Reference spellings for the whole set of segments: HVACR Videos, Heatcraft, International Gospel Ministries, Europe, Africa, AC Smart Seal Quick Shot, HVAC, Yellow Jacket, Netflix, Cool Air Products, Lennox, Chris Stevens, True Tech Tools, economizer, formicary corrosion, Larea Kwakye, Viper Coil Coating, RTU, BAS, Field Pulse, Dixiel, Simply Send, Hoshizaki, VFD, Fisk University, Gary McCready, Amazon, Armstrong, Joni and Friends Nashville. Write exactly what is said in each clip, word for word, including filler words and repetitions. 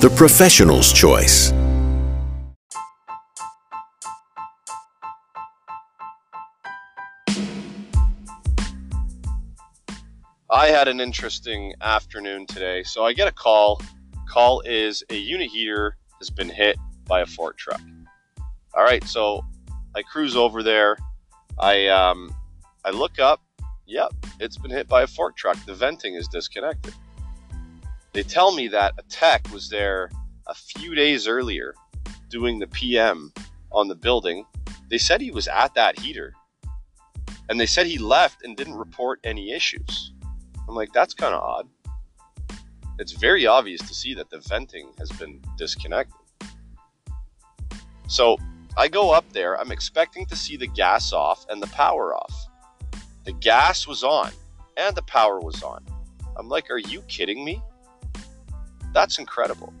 the professional's choice. I had an interesting afternoon today. So I get a call. Call is a unit heater has been hit by a Ford truck. All right, so I cruise over there. I um, I look up. Yep, it's been hit by a Ford truck. The venting is disconnected. They tell me that a tech was there a few days earlier doing the P M on the building. They said he was at that heater, and they said he left and didn't report any issues. I'm like, that's kind of odd. It's very obvious to see that the venting has been disconnected. So I go up there. I'm expecting to see the gas off and the power off. The gas was on and the power was on. I'm like, are you kidding me? That's incredible.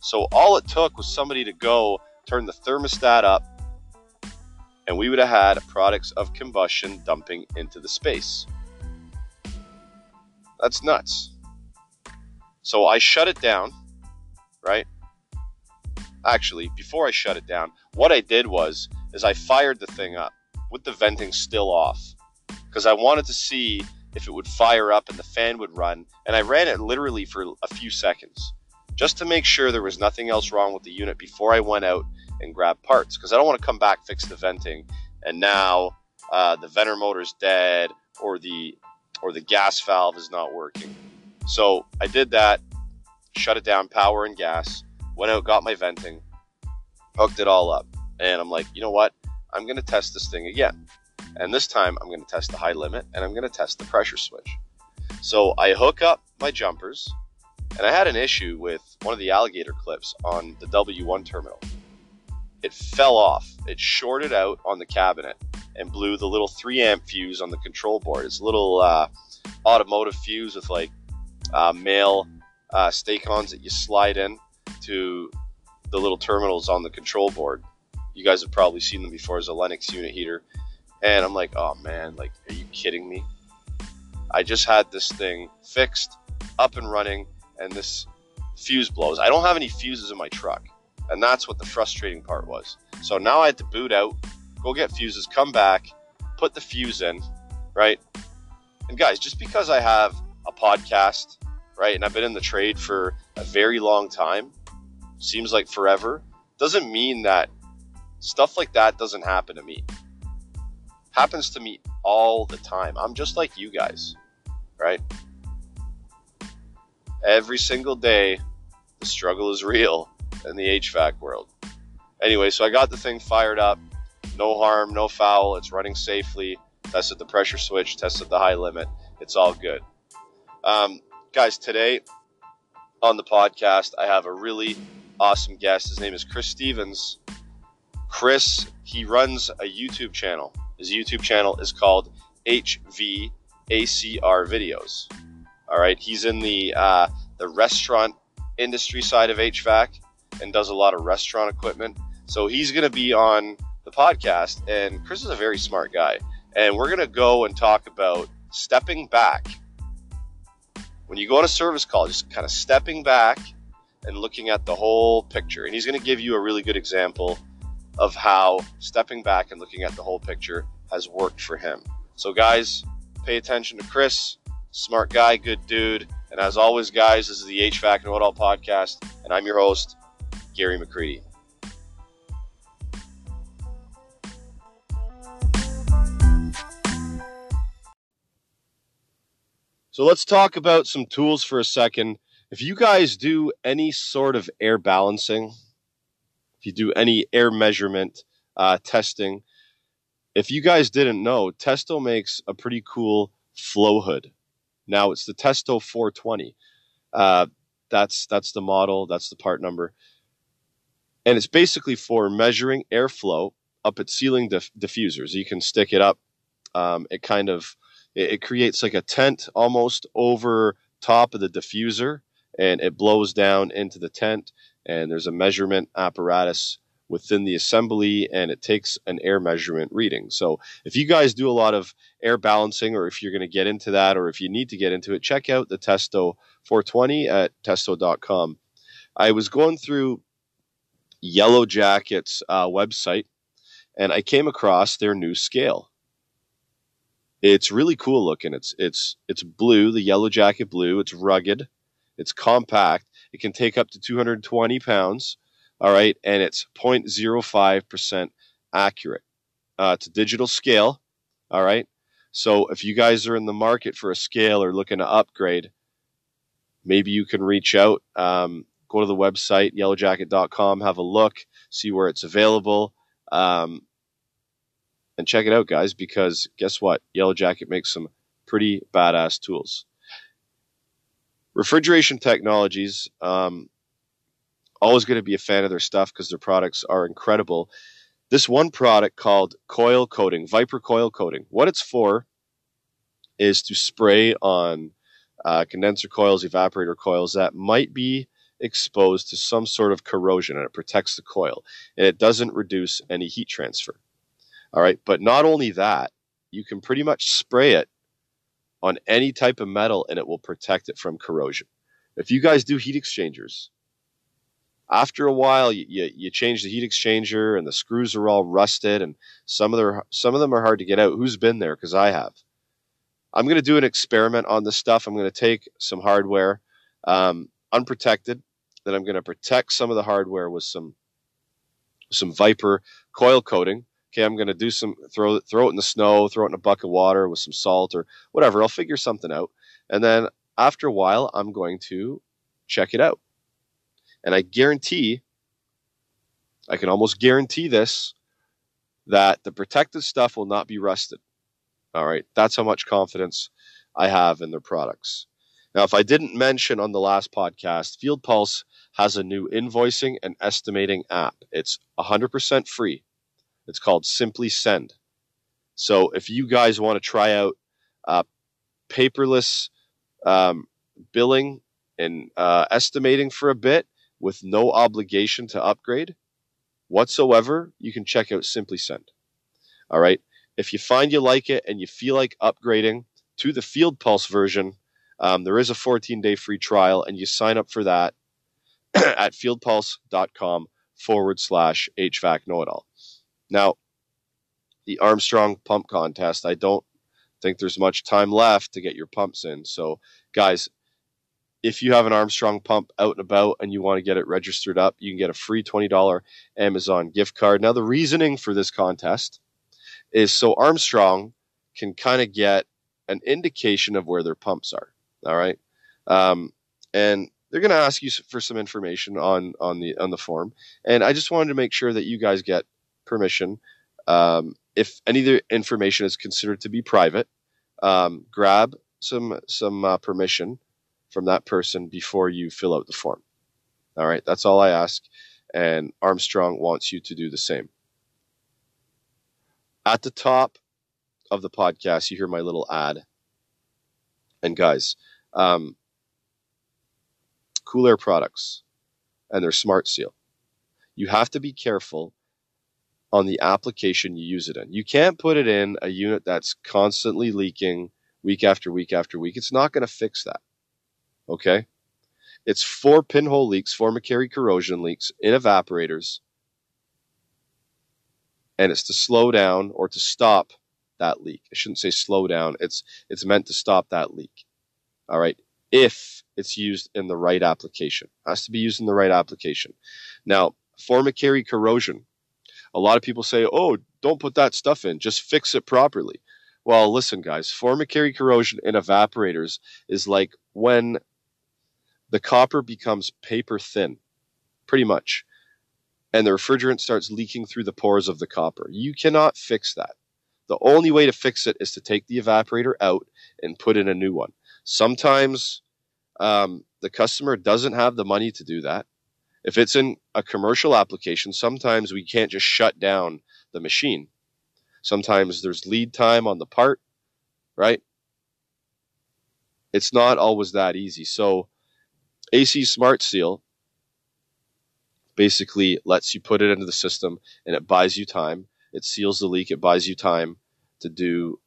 So all it took was somebody to go turn the thermostat up, and we would have had products of combustion dumping into the space. That's nuts. So I shut it down, right? Actually, before I shut it down, what I did was, is I fired the thing up with the venting still off, because I wanted to see if it would fire up and the fan would run. And I ran it literally for a few seconds just to make sure there was nothing else wrong with the unit before I went out and grabbed parts, because I don't want to come back, fix the venting, and now uh, the venter motor's dead or the or the gas valve is not working. So I did that, shut it down, power and gas, went out, got my venting, hooked it all up. And I'm like, you know what? I'm gonna test this thing again. And this time I'm gonna test the high limit and I'm gonna test the pressure switch. So I hook up my jumpers, and I had an issue with one of the alligator clips on the W one terminal. It fell off, it shorted out on the cabinet and blew the little three amp fuse on the control board. It's a little uh, automotive fuse with like uh, male uh, stake-ons that you slide in to the little terminals on the control board. You guys have probably seen them before as a Lennox unit heater. And I'm like, oh man, like, are you kidding me? I just had this thing fixed, up and running, and this fuse blows. I don't have any fuses in my truck, and that's what the frustrating part was. So now I had to boot out, go get fuses, come back, put the fuse in, right? And guys, just because I have a podcast, right, and I've been in the trade for a very long time, seems like forever, doesn't mean that stuff like that doesn't happen to me. Happens to me all the time. I'm just like you guys, right? Every single day, the struggle is real in the H V A C world. Anyway, so I got the thing fired up. No harm, no foul. It's running safely. Tested the pressure switch, tested the high limit. It's all good. Um, guys, today on the podcast, I have a really awesome guest. His name is Chris Stevens. Chris, he runs a YouTube channel. His YouTube channel is called H V A C R Videos. All right, he's in the uh, the restaurant industry side of H V A C and does a lot of restaurant equipment. So he's going to be on the podcast, and Chris is a very smart guy. And we're going to go and talk about stepping back. When you go on a service call, just kind of stepping back and looking at the whole picture. And he's going to give you a really good example of how stepping back and looking at the whole picture has worked for him. So guys, pay attention to Chris. Smart guy, good dude. And as always, guys, this is the H V A C Know It All podcast, and I'm your host, Gary McCready. So let's talk about some tools for a second. If you guys do any sort of air balancing, if you do any air measurement uh, testing, if you guys didn't know, Testo makes a pretty cool flow hood. Now it's the Testo four twenty. Uh, That's, that's the model. That's the part number. And it's basically for measuring airflow up at ceiling diff diffusers. You can stick it up. Um, it kind of, it, it creates like a tent almost over top of the diffuser, and it blows down into the tent. And there's a measurement apparatus within the assembly, and it takes an air measurement reading. So if you guys do a lot of air balancing, or if you're going to get into that, or if you need to get into it, check out the Testo four twenty at testo dot com. I was going through Yellow Jacket's uh, website, and I came across their new scale. It's really cool looking. It's, it's, it's blue, the Yellow Jacket blue. It's rugged. It's compact. It can take up to two hundred twenty pounds. All right. And it's zero point zero five percent accurate uh, to digital scale. All right. So if you guys are in the market for a scale or looking to upgrade, maybe you can reach out, um, go to the website, yellow jacket dot com, have a look, see where it's available, um, and check it out, guys, because guess what? Yellow Jacket makes some pretty badass tools. Refrigeration Technologies, um, always going to be a fan of their stuff because their products are incredible. This one product called Coil Coating, Viper Coil Coating. What it's for is to spray on uh, condenser coils, evaporator coils that might be exposed to some sort of corrosion, and it protects the coil. And it doesn't reduce any heat transfer. All right, but not only that, you can pretty much spray it on any type of metal, and it will protect it from corrosion. If you guys do heat exchangers, after a while, you, you, you change the heat exchanger and the screws are all rusted, and some of, their, some of them are hard to get out. Who's been there? Because I have. I'm going to do an experiment on this stuff. I'm going to take some hardware, um, unprotected, then I'm going to protect some of the hardware with some, some Viper coil coating. Okay, I'm going to do some, throw, throw it in the snow, throw it in a bucket of water with some salt or whatever. I'll figure something out. And then after a while, I'm going to check it out. And I guarantee, I can almost guarantee this, that the protected stuff will not be rusted. All right, that's how much confidence I have in their products. Now, if I didn't mention on the last podcast, Field Pulse has a new invoicing and estimating app. It's one hundred percent free. It's called Simply Send. So if you guys want to try out uh, paperless um, billing and uh, estimating for a bit with no obligation to upgrade whatsoever, you can check out Simply Send. All right. If you find you like it and you feel like upgrading to the Field Pulse version, um, there is a fourteen day free trial, and you sign up for that at fieldpulse.com forward slash HVAC know-it-all. Now, the Armstrong pump contest, I don't think there's much time left to get your pumps in. So, guys, if you have an Armstrong pump out and about and you want to get it registered up, you can get a free twenty dollar Amazon gift card. Now, the reasoning for this contest is so Armstrong can kind of get an indication of where their pumps are, all right? Um, and they're going to ask you for some information on, on, the, on the form. And I just wanted to make sure that you guys get permission. Um, if any of the information is considered to be private, um, grab some, some uh, permission from that person before you fill out the form. All right. That's all I ask. And Armstrong wants you to do the same. At the top of the podcast, you hear my little ad. And guys, um, Cool Air Products and their Smart Seal. You have to be careful on the application you use it in. You can't put it in a unit that's constantly leaking week after week after week. It's not going to fix that, okay? It's for pinhole leaks, formicary corrosion leaks in evaporators, and it's to slow down or to stop that leak. I shouldn't say slow down. It's, it's meant to stop that leak, all right, if it's used in the right application. It has to be used in the right application. Now, formicary corrosion. A lot of people say, oh, don't put that stuff in. Just fix it properly. Well, listen, guys. Formicary corrosion in evaporators is like when the copper becomes paper thin, pretty much, and the refrigerant starts leaking through the pores of the copper. You cannot fix that. The only way to fix it is to take the evaporator out and put in a new one. Sometimes Um, the customer doesn't have the money to do that. If it's in a commercial application, sometimes we can't just shut down the machine. Sometimes there's lead time on the part, right? It's not always that easy. So A C Smart Seal basically lets you put it into the system and it buys you time. It seals the leak. It buys you time to do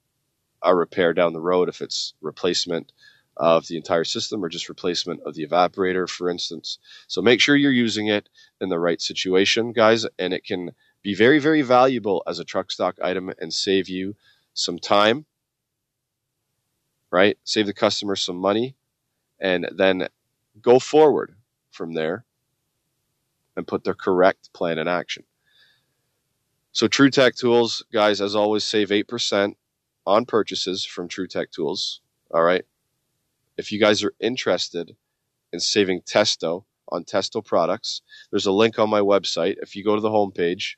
a repair down the road if it's replacement of the entire system or just replacement of the evaporator, for instance. So make sure you're using it in the right situation, guys, and it can be very, very valuable as a truck stock item and save you some time, right? Save the customer some money and then go forward from there and put the correct plan in action. So True Tech Tools, guys, as always, save eight percent on purchases from True Tech Tools, all right? If you guys are interested in saving Testo on Testo products, there's a link on my website. If you go to the homepage,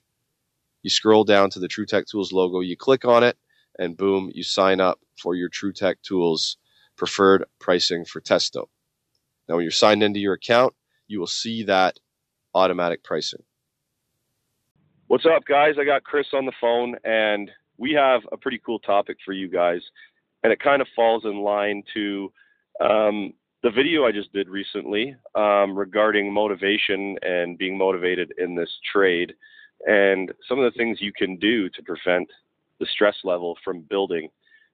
you scroll down to the True Tech Tools logo, you click on it, and boom, you sign up for your True Tech Tools preferred pricing for Testo. Now, when you're signed into your account, you will see that automatic pricing. What's up, guys? I got Chris on the phone, and we have a pretty cool topic for you guys, and it kind of falls in line to Um, the video I just did recently um, regarding motivation and being motivated in this trade and some of the things you can do to prevent the stress level from building.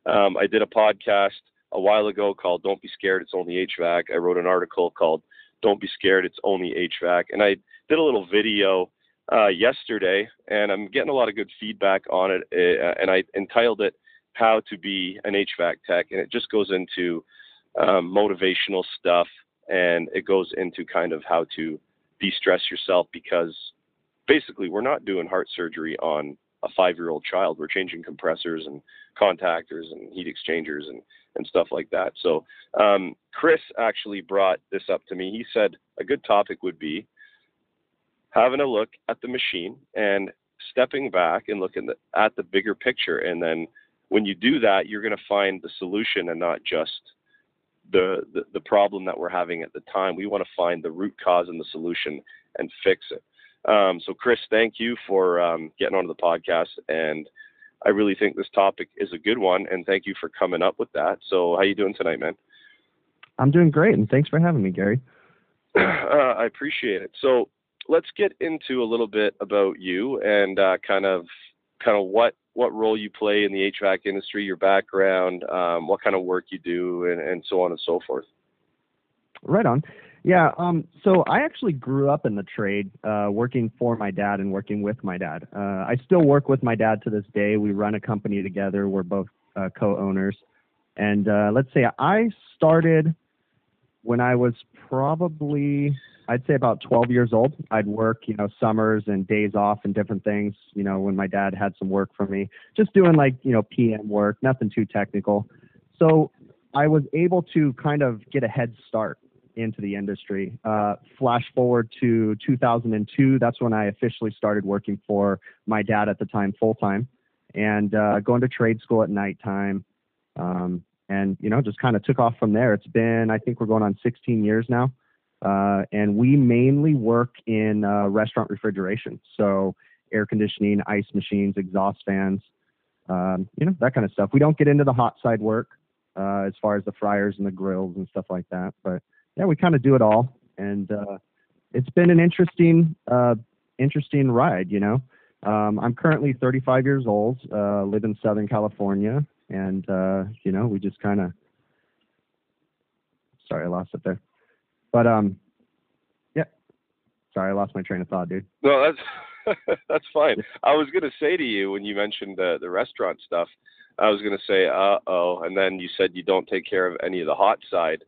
Um, I did a podcast a while ago called Don't Be Scared, It's Only H V A C. I wrote an article called Don't Be Scared, It's Only H V A C. And I did a little video uh, yesterday, and I'm getting a lot of good feedback on it. Uh, and I entitled it How to Be an H V A C Tech. And it just goes into Um, motivational stuff, and it goes into kind of how to de-stress yourself, because basically we're not doing heart surgery on a five-year-old child. We're changing compressors and contactors and heat exchangers and, and stuff like that. So um, Chris actually brought this up to me. He said a good topic would be having a look at the machine and stepping back and looking at the bigger picture. And then when you do that, you're going to find the solution and not just The, the, the problem that we're having at the time. We want to find the root cause and the solution and fix it. Um, so Chris, thank you for um, getting onto the podcast. And I really think this topic is a good one. And thank you for coming up with that. So how you doing tonight, man? I'm doing great. And thanks for having me, Gary. Uh, I appreciate it. So let's get into a little bit about you and uh, kind of kind of what what role you play in the H V A C industry, your background, um, what kind of work you do, and, and so on and so forth. Right on. Yeah, um, so I actually grew up in the trade, uh, working for my dad and working with my dad. Uh, I still work with my dad to this day. We run a company together. We're both uh, co-owners. And uh, let's say I started when I was probably, I'd say about twelve years old. I'd work, you know, summers and days off and different things, you know, when my dad had some work for me, just doing like, you know, P M work, nothing too technical. So I was able to kind of get a head start into the industry. Uh, flash forward to two thousand two. That's when I officially started working for my dad at the time, full time, and uh, going to trade school at nighttime. Um, and, you know, just kind of took off from there. It's been, I think we're going on sixteen years now. Uh, and we mainly work in uh, restaurant refrigeration. So air conditioning, ice machines, exhaust fans, um, you know, that kind of stuff. We don't get into the hot side work uh, as far as the fryers and the grills and stuff like that. But yeah, we kind of do it all. And uh, it's been an interesting, uh, interesting ride, you know. Um, I'm currently thirty-five years old, uh, live in Southern California. And, uh, you know, we just kind of, sorry, I lost it there. But, um, yeah, sorry, I lost my train of thought, dude. No, that's, that's fine. I was going to say to you when you mentioned the, the restaurant stuff, I was going to say, uh-oh, and then you said you don't take care of any of the hot side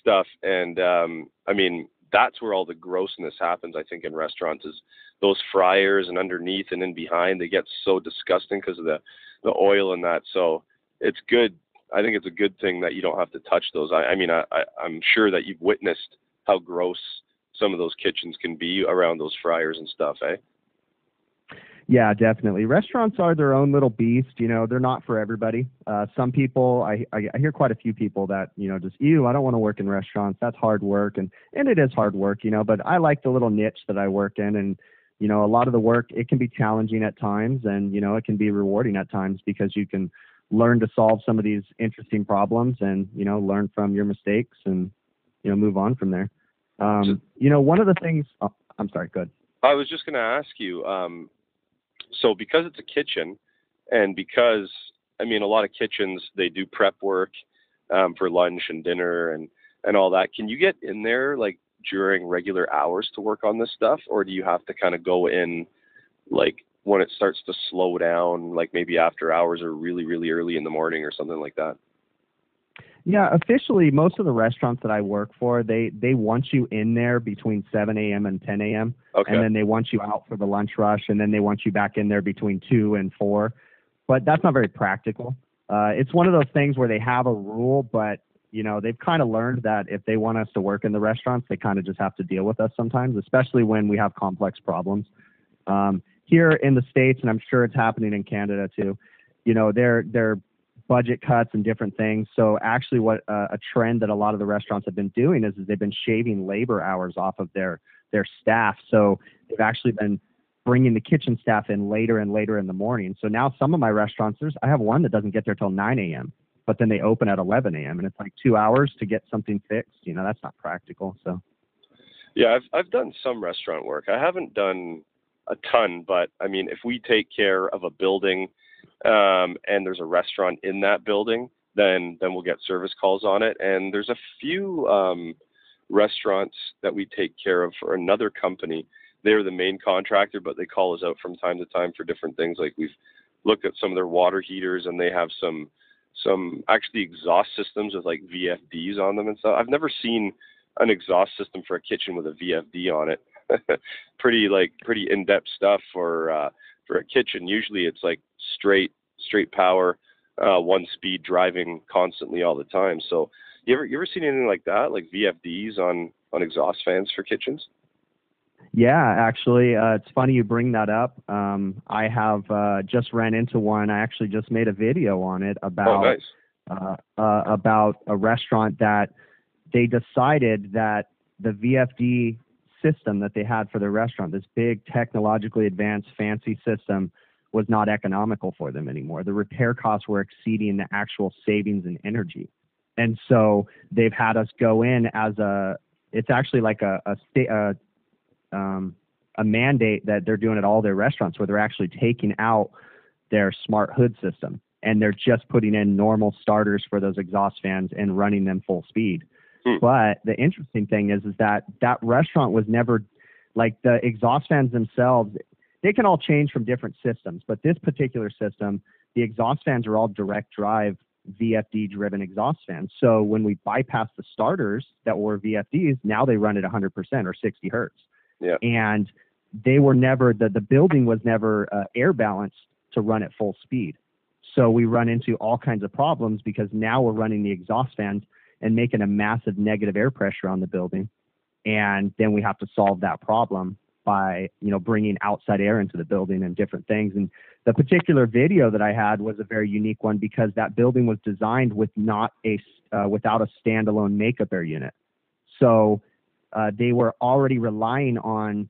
stuff. And, um, I mean, that's where all the grossness happens, I think, in restaurants is those fryers and underneath and in behind, they get so disgusting because of the, the oil and that. So it's good. I think it's a good thing that you don't have to touch those. I, I mean, I, I, I'm sure that you've witnessed how gross some of those kitchens can be around those fryers and stuff, eh? Yeah, definitely. Restaurants are their own little beast. You know, they're not for everybody. Uh, some people, I, I I hear quite a few people that, you know, just, ew, I don't want to work in restaurants. That's hard work. And, and it is hard work, you know, but I like the little niche that I work in. And, you know, a lot of the work, it can be challenging at times and, you know, it can be rewarding at times because you can learn to solve some of these interesting problems and, you know, learn from your mistakes and, you know, move on from there. Um, you know, one of the things, oh, I'm sorry, go ahead. I was just going to ask you, um, so because it's a kitchen and because, I mean, a lot of kitchens, they do prep work um, for lunch and dinner and, and all that. Can you get in there like during regular hours to work on this stuff? Or do you have to kind of go in like when it starts to slow down, like maybe after hours or really, really early in the morning or something like that? Yeah, officially, most of the restaurants that I work for, they, they want you in there between seven a m and ten a m Okay. And then they want you out for the lunch rush, and then they want you back in there between two and four. But that's not very practical. Uh, it's one of those things where they have a rule, but, you know, they've kind of learned that if they want us to work in the restaurants, they kind of just have to deal with us sometimes, especially when we have complex problems. Um, here in the States, and I'm sure it's happening in Canada too, you know, they're they're budget cuts and different things. So actually what uh, a trend that a lot of the restaurants have been doing is, is they've been shaving labor hours off of their, their staff. So they've actually been bringing the kitchen staff in later and later in the morning. So now some of my restaurants, there's, I have one that doesn't get there till nine a m, but then they open at eleven a m and it's like two hours to get something fixed. You know, that's not practical. So. Yeah, I've, I've done some restaurant work. I haven't done a ton, but I mean, if we take care of a building, Um, and there's a restaurant in that building, then, then we'll get service calls on it. And there's a few um, restaurants that we take care of for another company. They're the main contractor, but they call us out from time to time for different things. Like we've looked at some of their water heaters, and they have some, some actually exhaust systems with like V F Ds on them and stuff. I've never seen an exhaust system for a kitchen with a V F D on it. Pretty like pretty in-depth stuff for, uh, for a kitchen. Usually it's like straight, straight power, uh, one speed driving constantly all the time. So you ever, you ever seen anything like that? Like V F Ds on, on exhaust fans for kitchens? Yeah, actually, uh, it's funny you bring that up. Um, I have, uh, just ran into one. I actually just made a video on it about, oh, nice. uh, uh, about a restaurant that they decided that the V F D system that they had for their restaurant, this big technologically advanced fancy system, was not economical for them anymore. The repair costs were exceeding the actual savings in energy. And so they've had us go in as a, it's actually like a, a, sta- a, um, a mandate that they're doing at all their restaurants, where they're actually taking out their smart hood system and they're just putting in normal starters for those exhaust fans and running them full speed. Hmm. But the interesting thing is, is that that restaurant was never, like the exhaust fans themselves, they can all change from different systems, but this particular system, the exhaust fans are all direct drive V F D driven exhaust fans. So when we bypass the starters that were V F Ds, now they run at one hundred percent or sixty hertz. Yeah. And they were never, the, the building was never uh, air balanced to run at full speed. So we run into all kinds of problems because now we're running the exhaust fans and making a massive negative air pressure on the building. And then we have to solve that problem by, you know, bringing outside air into the building and different things. And the particular video that I had was a very unique one because that building was designed with not a, uh, without a standalone makeup air unit. So uh, they were already relying on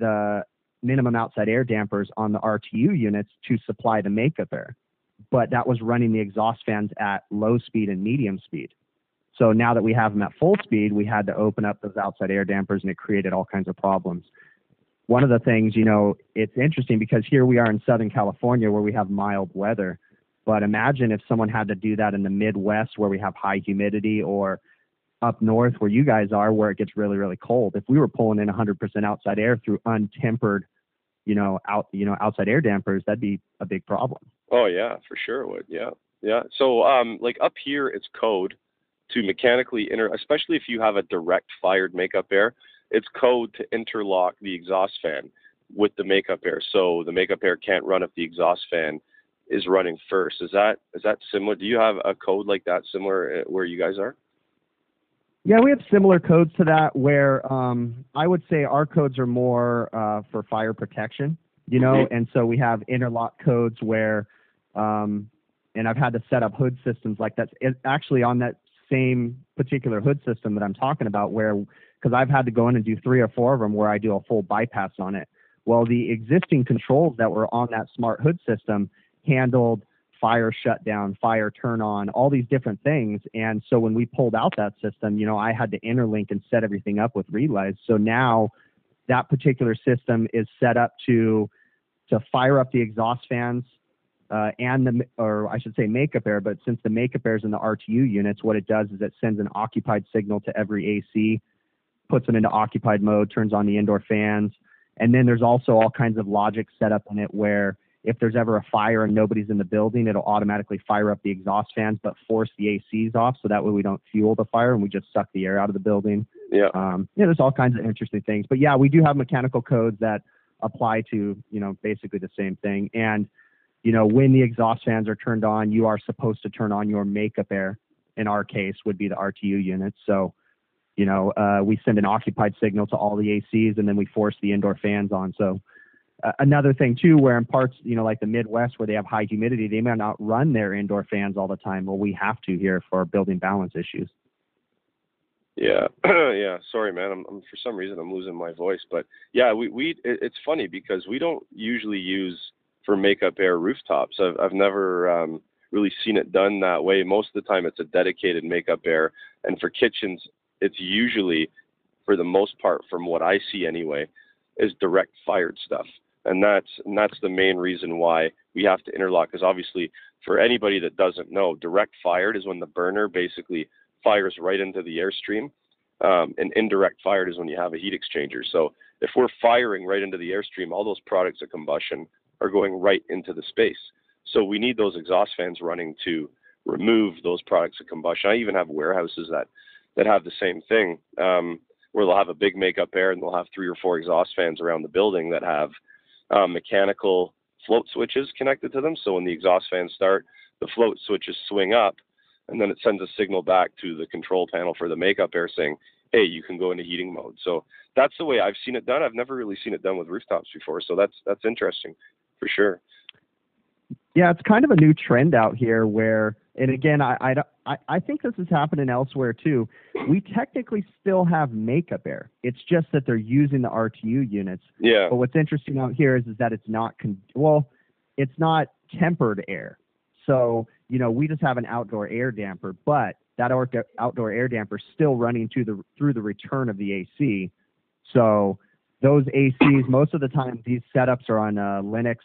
the minimum outside air dampers on the R T U units to supply the makeup air, but that was running the exhaust fans at low speed and medium speed. So now that we have them at full speed, we had to open up those outside air dampers, and it created all kinds of problems. One of the things, you know, it's interesting because here we are in Southern California where we have mild weather, but imagine if someone had to do that in the Midwest where we have high humidity, or up north where you guys are, where it gets really, really cold. If we were pulling in one hundred percent outside air through untempered, you know, out, you know, outside air dampers, that'd be a big problem. Oh yeah, for sure it would. Yeah. Yeah. So, um, like up here, it's code to mechanically inter, especially if you have a direct fired makeup air, it's code to interlock the exhaust fan with the makeup air. So the makeup air can't run if the exhaust fan is running first. Is that, is that similar? Do you have a code like that similar where you guys are? Yeah, we have similar codes to that where um, I would say our codes are more uh, for fire protection. you know, and so we have interlock codes where, um, and I've had to set up hood systems like that. It's actually on that same particular hood system that I'm talking about, where, because I've had to go in and do three or four of them where I do a full bypass on it. Well, the existing controls that were on that smart hood system handled fire shutdown, fire turn on, all these different things. And so when we pulled out that system, you know, I had to interlink and set everything up with relays. So now that particular system is set up to to fire up the exhaust fans uh, and the, or I should say makeup air, but since the makeup air is in the R T U units, what it does is it sends an occupied signal to every A C, puts them into occupied mode, turns on the indoor fans. And then there's also all kinds of logic set up in it where if there's ever a fire and nobody's in the building, it'll automatically fire up the exhaust fans, but force the A Cs off. So that way we don't fuel the fire and we just suck the air out of the building. Yeah. Um, yeah, there's all kinds of interesting things, but yeah, we do have mechanical codes that apply to, you know, basically the same thing. And, you know, when the exhaust fans are turned on, you are supposed to turn on your makeup air. In our case would be the R T U units. So, you know, uh, we send an occupied signal to all the A Cs and then we force the indoor fans on. So, Uh, another thing too, where in parts, you know, like the Midwest where they have high humidity, they may not run their indoor fans all the time. Well, we have to here for building balance issues. Yeah. Yeah. Sorry, man. I'm, I'm, for some reason I'm losing my voice, but yeah, we, we, it, it's funny because we don't usually use for makeup air rooftops. I've, I've never um, really seen it done that way. Most of the time it's a dedicated makeup air, and for kitchens, it's usually, for the most part, from what I see anyway, is direct fired stuff. And that's, and that's the main reason why we have to interlock, because obviously, for anybody that doesn't know, direct fired is when the burner basically fires right into the airstream, um, and indirect fired is when you have a heat exchanger. So if we're firing right into the airstream, all those products of combustion are going right into the space. So we need those exhaust fans running to remove those products of combustion. I even have warehouses that, that have the same thing, um, where they'll have a big makeup air and they'll have three or four exhaust fans around the building that have Uh, mechanical float switches connected to them. So when the exhaust fans start, the float switches swing up, and then it sends a signal back to the control panel for the makeup air saying, hey, you can go into heating mode. So that's the way I've seen it done. I've never really seen it done with rooftops before. So that's, that's interesting for sure. Yeah, it's kind of a new trend out here where, and again, I, I, I think this is happening elsewhere too. We technically still have makeup air. It's just that they're using the R T U units. Yeah. But what's interesting out here is, is that it's not, con well, it's not tempered air. So, you know, we just have an outdoor air damper, but that outdoor air damper is still running to the, through the return of the A C. So those A Cs, most of the time, these setups are on uh, Lennox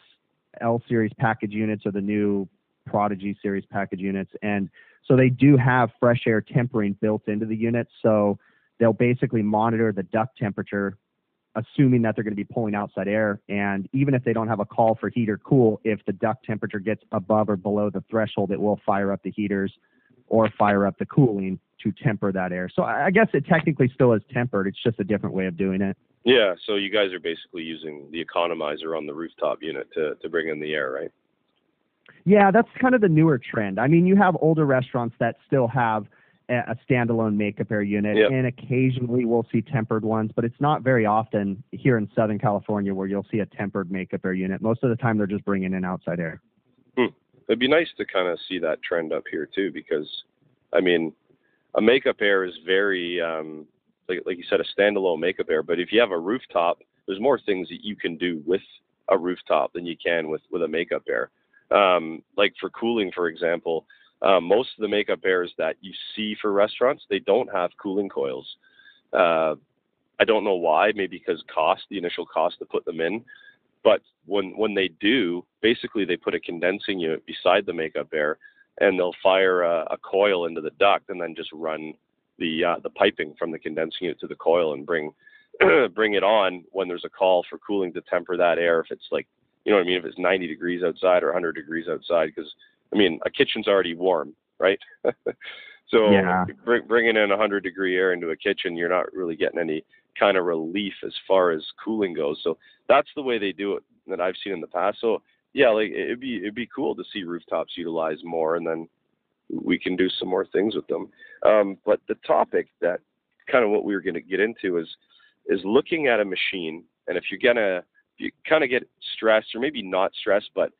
L series package units or the new Prodigy series package units. And so they do have fresh air tempering built into the unit. So they'll basically monitor the duct temperature, assuming that they're going to be pulling outside air. And even if they don't have a call for heat or cool, if the duct temperature gets above or below the threshold, it will fire up the heaters or fire up the cooling to temper that air. So I guess it technically still is tempered. It's just a different way of doing it. Yeah, so you guys are basically using the economizer on the rooftop unit to, to bring in the air, right? Yeah, that's kind of the newer trend. I mean, you have older restaurants that still have a, a standalone makeup air unit, yep. And occasionally we'll see tempered ones, but it's not very often here in Southern California where you'll see a tempered makeup air unit. Most of the time they're just bringing in outside air. Hmm. It'd be nice to kind of see that trend up here too, because, I mean, a makeup air is very... Um, Like, like you said, a standalone makeup air. But if you have a rooftop, there's more things that you can do with a rooftop than you can with, with a makeup air. Um, like for cooling, for example, uh, most of the makeup airs that you see for restaurants, they don't have cooling coils. Uh, I don't know why, maybe because cost, the initial cost to put them in. But when, when they do, basically they put a condensing unit beside the makeup air and they'll fire a, a coil into the duct and then just run the uh, the piping from the condensing unit to the coil and bring bring it on when there's a call for cooling to temper that air. If it's like, you know what I mean, if it's ninety degrees outside or one hundred degrees outside, because, I mean, a kitchen's already warm, right? So yeah. bring, bringing in one hundred degree air into a kitchen, you're not really getting any kind of relief as far as cooling goes. So that's the way they do it that I've seen in the past. So, yeah, like it'd be, it'd be cool to see rooftops utilized more, and then we can do some more things with them. Um, but the topic that kind of what we were going to get into is, is looking at a machine. And if you're going to you kind of get stressed, or maybe not stressed, but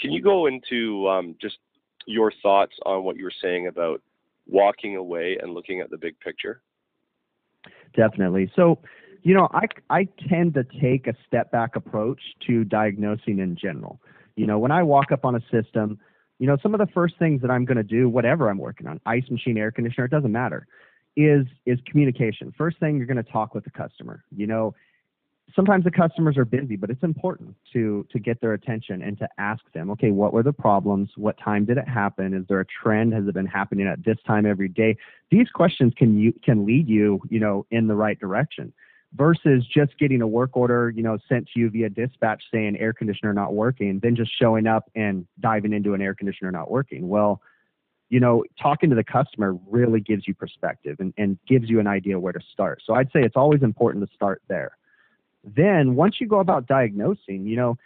can you go into um, just your thoughts on what you were saying about walking away and looking at the big picture? Definitely. So, you know, I, I tend to take a step back approach to diagnosing in general. You know, when I walk up on a system, you know, some of the first things that I'm going to do, whatever I'm working on, ice machine, air conditioner, it doesn't matter, is, is communication. First thing, you're going to talk with the customer. You know, sometimes the customers are busy, but it's important to, to get their attention and to ask them, okay, what were the problems? What time did it happen? Is there a trend? Has it been happening at this time every day? These questions can you, can lead you, you know, in the right direction, versus just getting a work order, you know, sent to you via dispatch saying air conditioner not working, then just showing up and diving into an air conditioner not working. Well, you know, talking to the customer really gives you perspective and, and gives you an idea where to start. So I'd say it's always important to start there. Then once you go about diagnosing, you know,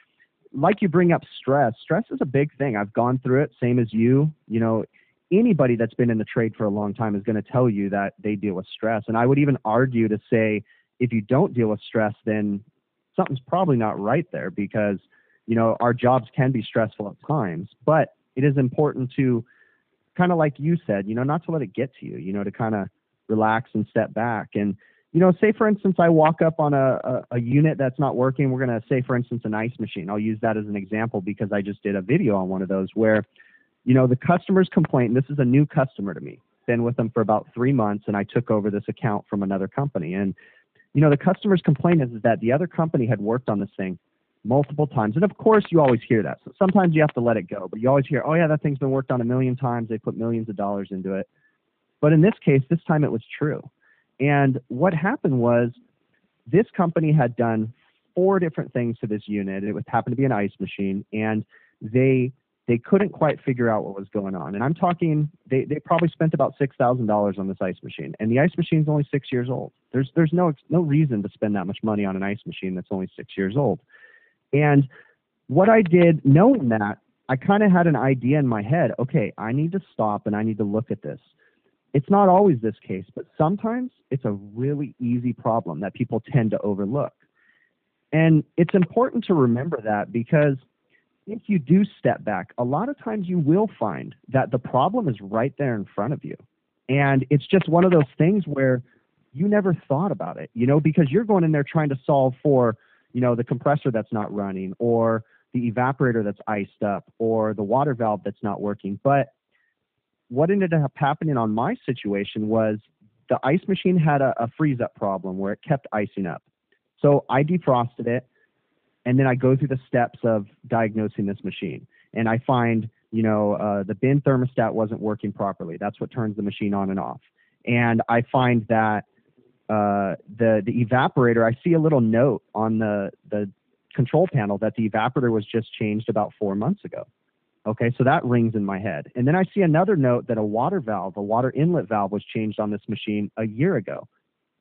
like you bring up stress, stress is a big thing. I've gone through it, same as you. You know, anybody that's been in the trade for a long time is going to tell you that they deal with stress. And I would even argue to say, if you don't deal with stress, then something's probably not right there, because, you know, our jobs can be stressful at times, but it is important to kind of, like you said, you know, not to let it get to you, you know, to kind of relax and step back. And, you know, say, for instance, I walk up on a, a, a unit that's not working. We're going to say, for instance, an ice machine. I'll use that as an example because I just did a video on one of those where, you know, the customer's complaint, this is a new customer to me, been with them for about three months, and I took over this account from another company. And, you know, the customer's complaint is that the other company had worked on this thing multiple times. And of course, you always hear that. So sometimes you have to let it go, but you always hear, oh yeah, that thing's been worked on a million times. They put millions of dollars into it. But in this case, this time it was true. And what happened was, this company had done four different things to this unit. It was, happened to be an ice machine, and they they couldn't quite figure out what was going on. And I'm talking, they, they probably spent about six thousand dollars on this ice machine. And the ice machine's only six years old. There's there's no no reason to spend that much money on an ice machine that's only six years old. And what I did, knowing that, I kind of had an idea in my head, okay, I need to stop and I need to look at this. It's not always this case, but sometimes it's a really easy problem that people tend to overlook. And it's important to remember that, because if you do step back, a lot of times you will find that the problem is right there in front of you. And it's just one of those things where you never thought about it, you know, because you're going in there trying to solve for, you know, the compressor that's not running, or the evaporator that's iced up, or the water valve that's not working. But what ended up happening on my situation was the ice machine had a, a freeze-up problem where it kept icing up. So I defrosted it, and then I go through the steps of diagnosing this machine. And I find, you know, uh, the bin thermostat wasn't working properly. That's what turns the machine on and off. And I find that uh, the, the evaporator, I see a little note on the, the control panel that the evaporator was just changed about four months ago. Okay, so that rings in my head. And then I see another note that a water valve, a water inlet valve was changed on this machine a year ago.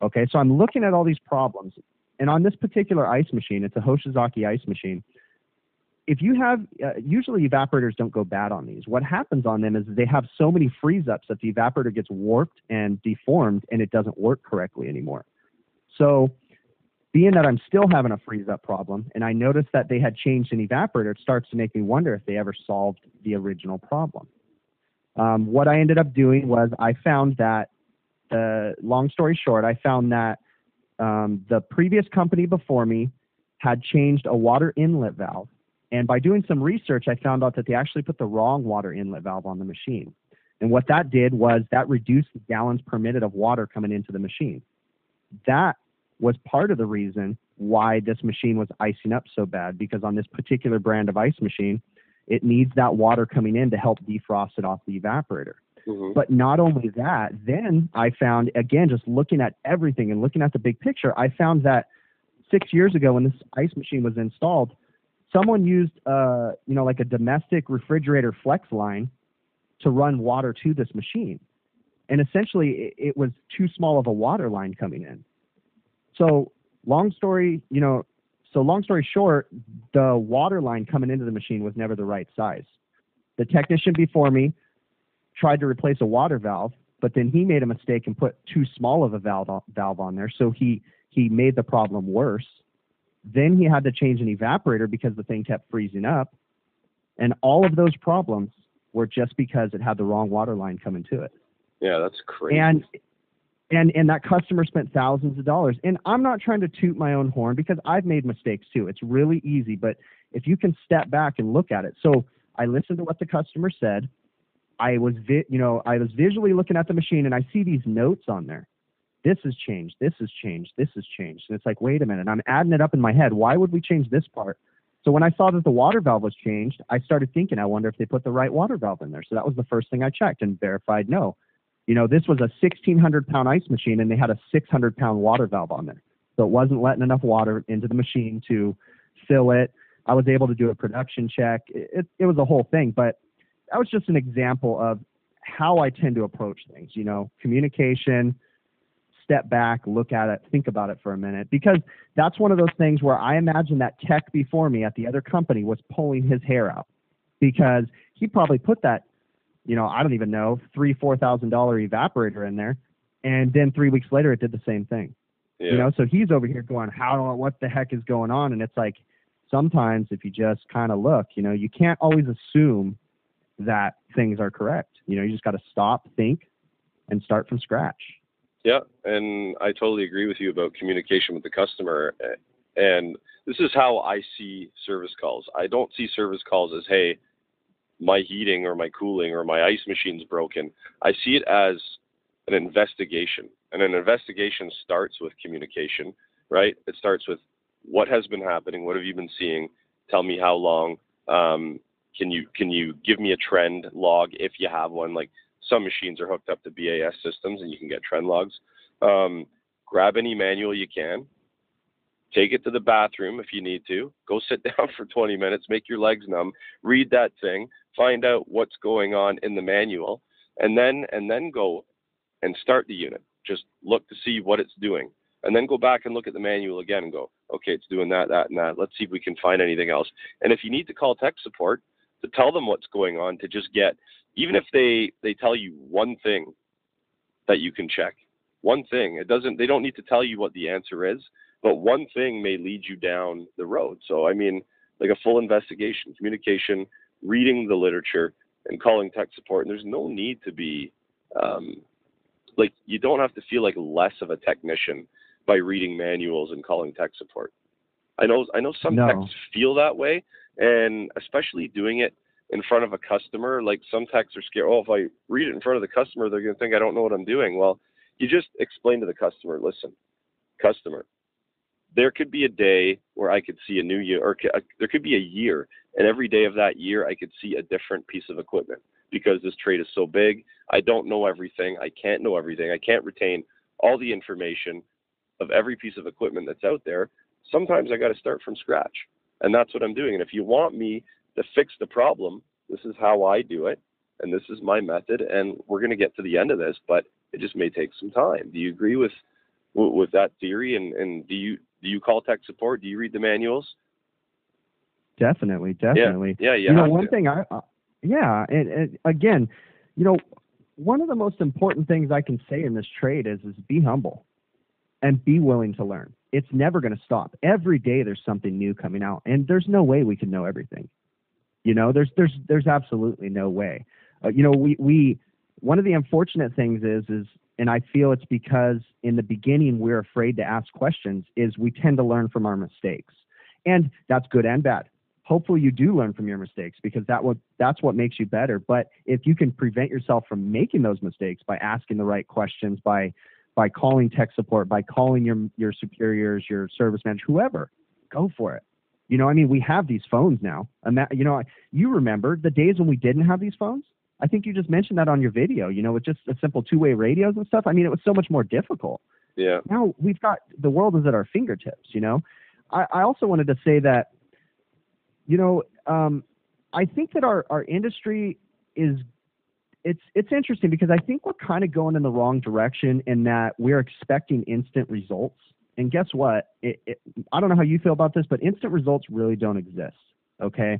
Okay, so I'm looking at all these problems. And on this particular ice machine, it's a Hoshizaki ice machine. If you have, uh, usually evaporators don't go bad on these. What happens on them is they have so many freeze-ups that the evaporator gets warped and deformed and it doesn't work correctly anymore. So being that I'm still having a freeze-up problem, and I noticed that they had changed an evaporator, it starts to make me wonder if they ever solved the original problem. Um, what I ended up doing was I found that, uh, long story short, I found that um, the previous company before me had changed a water inlet valve. And by doing some research, I found out that they actually put the wrong water inlet valve on the machine. And what that did was that reduced the gallons per minute of water coming into the machine. That was part of the reason why this machine was icing up so bad, because on this particular brand of ice machine, it needs that water coming in to help defrost it off the evaporator. Mm-hmm. But not only that, then I found, again, just looking at everything and looking at the big picture, I found that six years ago when this ice machine was installed, someone used, uh, you know, like a domestic refrigerator flex line to run water to this machine. And essentially, it, it was too small of a water line coming in. So long story, you know, so long story short, the water line coming into the machine was never the right size. The technician before me tried to replace a water valve, but then he made a mistake and put too small of a valve, valve on there. So he, he made the problem worse. Then he had to change an evaporator because the thing kept freezing up. And all of those problems were just because it had the wrong water line coming to it. Yeah, that's crazy. And and and that customer spent thousands of dollars. And I'm not trying to toot my own horn because I've made mistakes too. It's really easy, but if you can step back and look at it. So I listened to what the customer said. I was vi- you know, I was visually looking at the machine and I see these notes on there. This has changed, this has changed, this has changed. And it's like, wait a minute, I'm adding it up in my head. Why would we change this part? So when I saw that the water valve was changed, I started thinking, I wonder if they put the right water valve in there. So that was the first thing I checked and verified, no. You know, this was a sixteen hundred pound ice machine and they had a six hundred pound water valve on there. So it wasn't letting enough water into the machine to fill it. I was able to do a production check. It, it, it was a whole thing, but that was just an example of how I tend to approach things, you know, communication, step back, look at it, think about it for a minute, because that's one of those things where I imagine that tech before me at the other company was pulling his hair out because he probably put that, you know, I don't even know, three, four thousand dollars evaporator in there. And then three weeks later, it did the same thing, yeah. You know? So he's over here going, how, what the heck is going on? And it's like, sometimes if you just kind of look, you know, you can't always assume that things are correct. You know, you just got to stop, think, and start from scratch. Yeah, and I totally agree with you about communication with the customer. And this is how I see service calls. I don't see service calls as, hey, my heating or my cooling or my ice machine's broken. I see it as an investigation. And an investigation starts with communication, right? It starts with what has been happening, what have you been seeing, tell me how long, um, Can you can you give me a trend log if you have one? Like some machines are hooked up to B A S systems and you can get trend logs. Um, grab any manual you can. Take it to the bathroom if you need to. Go sit down for twenty minutes. Make your legs numb. Read that thing. Find out what's going on in the manual, and then and then go and start the unit. Just look to see what it's doing, and then go back and look at the manual again and go, okay, it's doing that, that, and that. Let's see if we can find anything else. And if you need to call tech support, to tell them what's going on, to just get, even if they, they tell you one thing that you can check, one thing, it doesn't, they don't need to tell you what the answer is, but one thing may lead you down the road. So, I mean, like a full investigation, communication, reading the literature, and calling tech support. And there's no need to be, um, like, you don't have to feel like less of a technician by reading manuals and calling tech support. I know, I know some no. techs feel that way, and especially doing it in front of a customer. Like some techs are scared, oh, if I read it in front of the customer, they're going to think I don't know what I'm doing. Well, you just explain to the customer, listen, customer, there could be a day where I could see a new year, or a, there could be a year, and every day of that year, I could see a different piece of equipment because this trade is so big. I don't know everything. I can't know everything. I can't retain all the information of every piece of equipment that's out there. Sometimes I got to start from scratch, and that's what I'm doing. And if you want me to fix the problem, this is how I do it, and this is my method, and we're going to get to the end of this, but it just may take some time. Do you agree with with that theory? And, and do you do you call tech support? Do you read the manuals? Definitely, definitely. Yeah, yeah. You, you know, one to. thing I, uh, yeah, and, and again, you know, one of the most important things I can say in this trade is is be humble and be willing to learn. It's never going to stop. Every day there's something new coming out, and there's no way we can know everything. You know, there's, there's, there's absolutely no way. Uh, you know, we, we, one of the unfortunate things is, is, and I feel it's because in the beginning we're afraid to ask questions, is we tend to learn from our mistakes, and that's good and bad. Hopefully you do learn from your mistakes, because that would, that's what makes you better. But if you can prevent yourself from making those mistakes by asking the right questions, by, by calling tech support, by calling your your superiors, your service manager, whoever, go for it. You know, I mean, we have these phones now. And that, you know, you remember the days when we didn't have these phones? I think you just mentioned that on your video, you know, with just a simple two-way radios and stuff. I mean, it was so much more difficult. Yeah. Now we've got, the world is at our fingertips, you know. I, I also wanted to say that, you know, um, I think that our, our industry is It's it's interesting, because I think we're kind of going in the wrong direction in that we're expecting instant results. And guess what? It, it, I don't know how you feel about this, but instant results really don't exist, okay?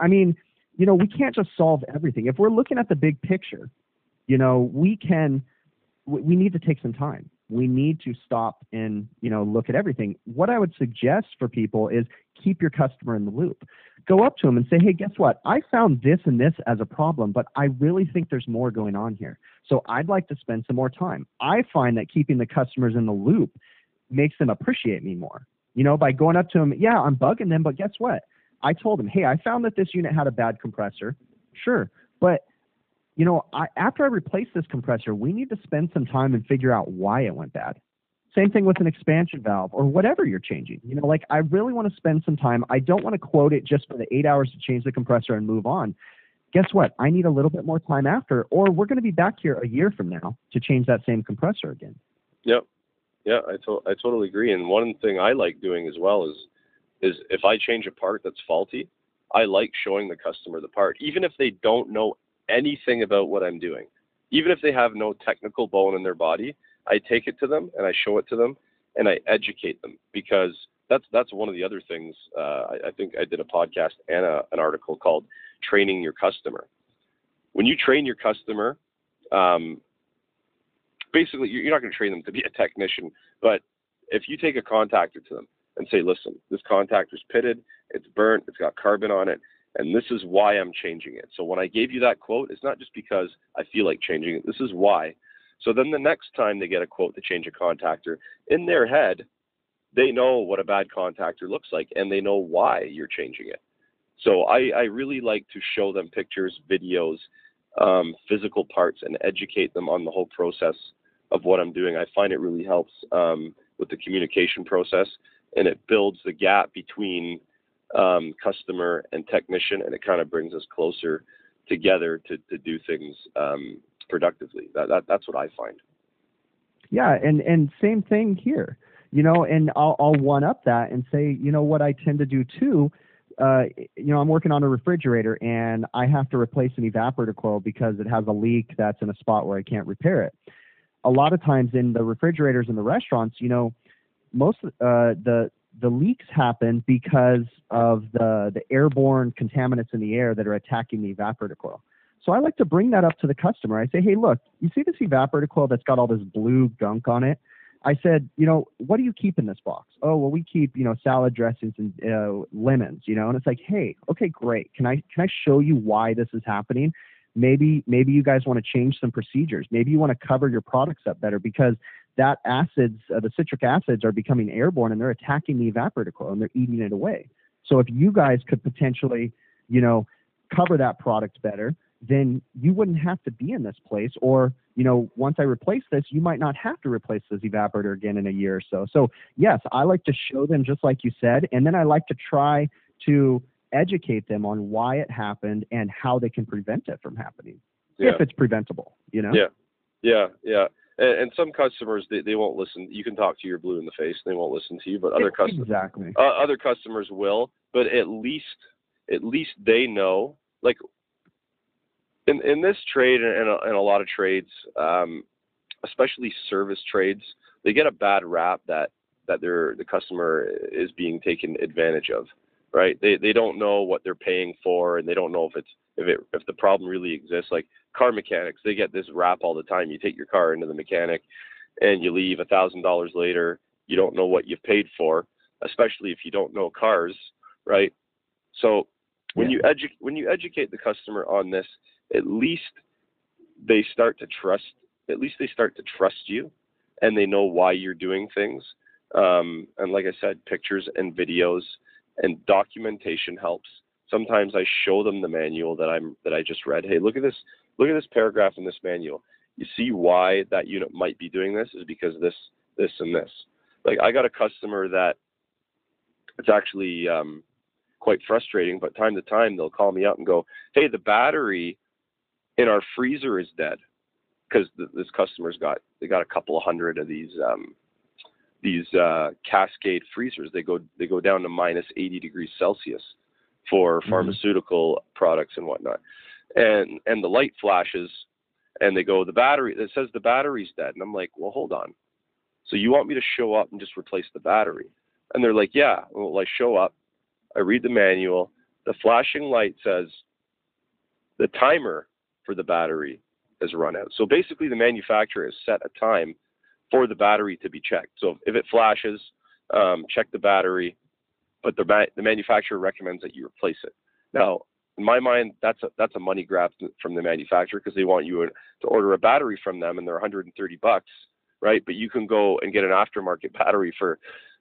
I mean, you know, we can't just solve everything. If we're looking at the big picture, you know, we can, we need to take some time. we need to stop and, you know, look at everything. What I would suggest for people is keep your customer in the loop. Go up to them and say, hey, guess what? I found this and this as a problem, but I really think there's more going on here. So I'd like to spend some more time. I find that keeping the customers in the loop makes them appreciate me more. You know, by going up to them, yeah, I'm bugging them, but guess what? I told them, hey, I found that this unit had a bad compressor. Sure, but you know, I, after I replace this compressor, we need to spend some time and figure out why it went bad. Same thing with an expansion valve or whatever you're changing. You know, like I really want to spend some time. I don't want to quote it just for the eight hours to change the compressor and move on. Guess what? I need a little bit more time after, or we're going to be back here a year from now to change that same compressor again. Yep. Yeah, I, to- I totally agree. And one thing I like doing as well is, is if I change a part that's faulty, I like showing the customer the part, even if they don't know anything about what I'm doing. Even if they have no technical bone in their body, I take it to them and I show it to them and I educate them, because that's that's one of the other things. Uh, I, I think I did a podcast and a, an article called Training Your Customer. When you train your customer, um, basically you're not going to train them to be a technician, but if you take a contactor to them and say, listen, this contactor's pitted, it's burnt, it's got carbon on it, and this is why I'm changing it. So when I gave you that quote, it's not just because I feel like changing it. This is why. So then the next time they get a quote to change a contactor, in their head, they know what a bad contactor looks like, and they know why you're changing it. So I, I really like to show them pictures, videos, um, physical parts, and educate them on the whole process of what I'm doing. I find it really helps um, with the communication process, and it builds the gap between um, customer and technician, and it kind of brings us closer together to, to do things um, productively. That, that, that's what I find. Yeah. And, and same thing here, you know, and I'll, I'll one up that and say, you know, what I tend to do too, uh, you know, I'm working on a refrigerator and I have to replace an evaporator coil because it has a leak that's in a spot where I can't repair it. A lot of times in the refrigerators in the restaurants, you know, most uh, the the leaks happen because of the, the airborne contaminants in the air that are attacking the evaporator coil. So I like to bring that up to the customer. I say, hey, look, you see this evaporator coil that's got all this blue gunk on it? I said, you know, what do you keep in this box? Oh, well, we keep, you know, salad dressings and uh, lemons, you know, and it's like, hey, okay, great. Can I can I show you why this is happening? Maybe maybe you guys want to change some procedures. Maybe you want to cover your products up better because that acids, uh, the citric acids are becoming airborne and they're attacking the evaporator coil and they're eating it away. So if you guys could potentially, you know, cover that product better, then you wouldn't have to be in this place. Or, you know, once I replace this, you might not have to replace this evaporator again in a year or so. So yes, I like to show them just like you said. And then I like to try to educate them on why it happened and how they can prevent it from happening. Yeah. If it's preventable, you know? Yeah, yeah, yeah. And some customers, they, they won't listen. You can talk to your blue in the face, they won't listen to you. But other customers, exactly. uh, other customers will. But at least, at least they know. Like in in this trade and a, and a lot of trades, um, especially service trades, they get a bad rap that that their the customer is being taken advantage of, right? They they don't know what they're paying for, and they don't know if it's if it if the problem really exists. Like car mechanics, they get this rap all the time. You take your car into the mechanic and you leave a thousand dollars later. You don't know what you've paid for, especially if you don't know cars, right? So when yeah. you edu- when you educate the customer on this, at least they start to trust, at least they start to trust you, and they know why you're doing things. Um, and like I said, pictures and videos and documentation helps. Sometimes I show them the manual that I'm that I just read. Hey, look at this. Look at this paragraph in this manual. You see why that unit might be doing this is because this, this, and this. Like I got a customer that it's actually um, quite frustrating, but time to time they'll call me up and go, hey, the battery in our freezer is dead, because th- this customer's got, they got a couple of hundred of these um, these uh, Cascade freezers. They go they go down to minus eighty degrees Celsius for mm-hmm. pharmaceutical products and whatnot. And and the light flashes, and they go, the battery, it says the battery's dead. And I'm like, well, hold on. So you want me to show up and just replace the battery? And they're like, yeah. Well, I show up, I read the manual. The flashing light says the timer for the battery has run out. So basically the manufacturer has set a time for the battery to be checked. So if it flashes, um, check the battery, but the, ma the manufacturer recommends that you replace it. Now, in my mind, that's a, that's a money grab from the manufacturer, because they want you to order a battery from them and they're one hundred thirty bucks, right? But you can go and get an aftermarket battery for,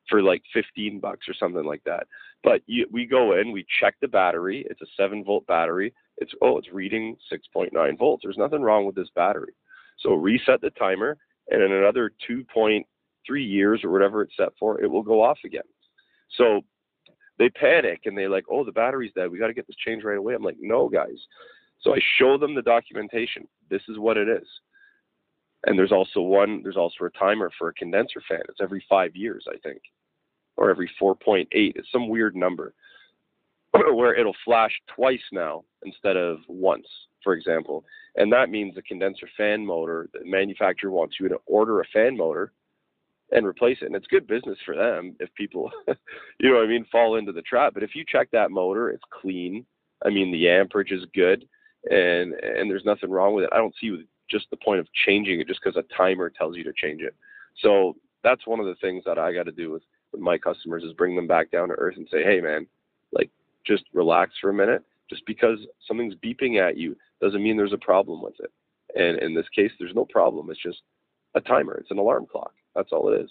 for like fifteen bucks or something like that. But you, we go in, we check the battery. It's a seven volt battery. It's, oh, it's reading six point nine volts. There's nothing wrong with this battery. So reset the timer, and in another two point three years or whatever it's set for, it will go off again. So they panic and they like, oh, the battery's dead. We got to get this changed right away. I'm like, no, guys. So I show them the documentation. This is what it is. And there's also one, there's also a timer for a condenser fan. It's every five years, I think, or every four point eight. It's some weird number where it'll flash twice now instead of once, for example. And that means the condenser fan motor, the manufacturer wants you to order a fan motor and replace it. And it's good business for them if people, you know what I mean, fall into the trap. But if you check that motor, it's clean. I mean, the amperage is good, and and there's nothing wrong with it. I don't see just the point of changing it just because a timer tells you to change it. So that's one of the things that I got to do with, with my customers, is bring them back down to earth and say, hey, man, like, just relax for a minute. Just because something's beeping at you doesn't mean there's a problem with it. And in this case, there's no problem. It's just a timer. It's an alarm clock. That's all it is.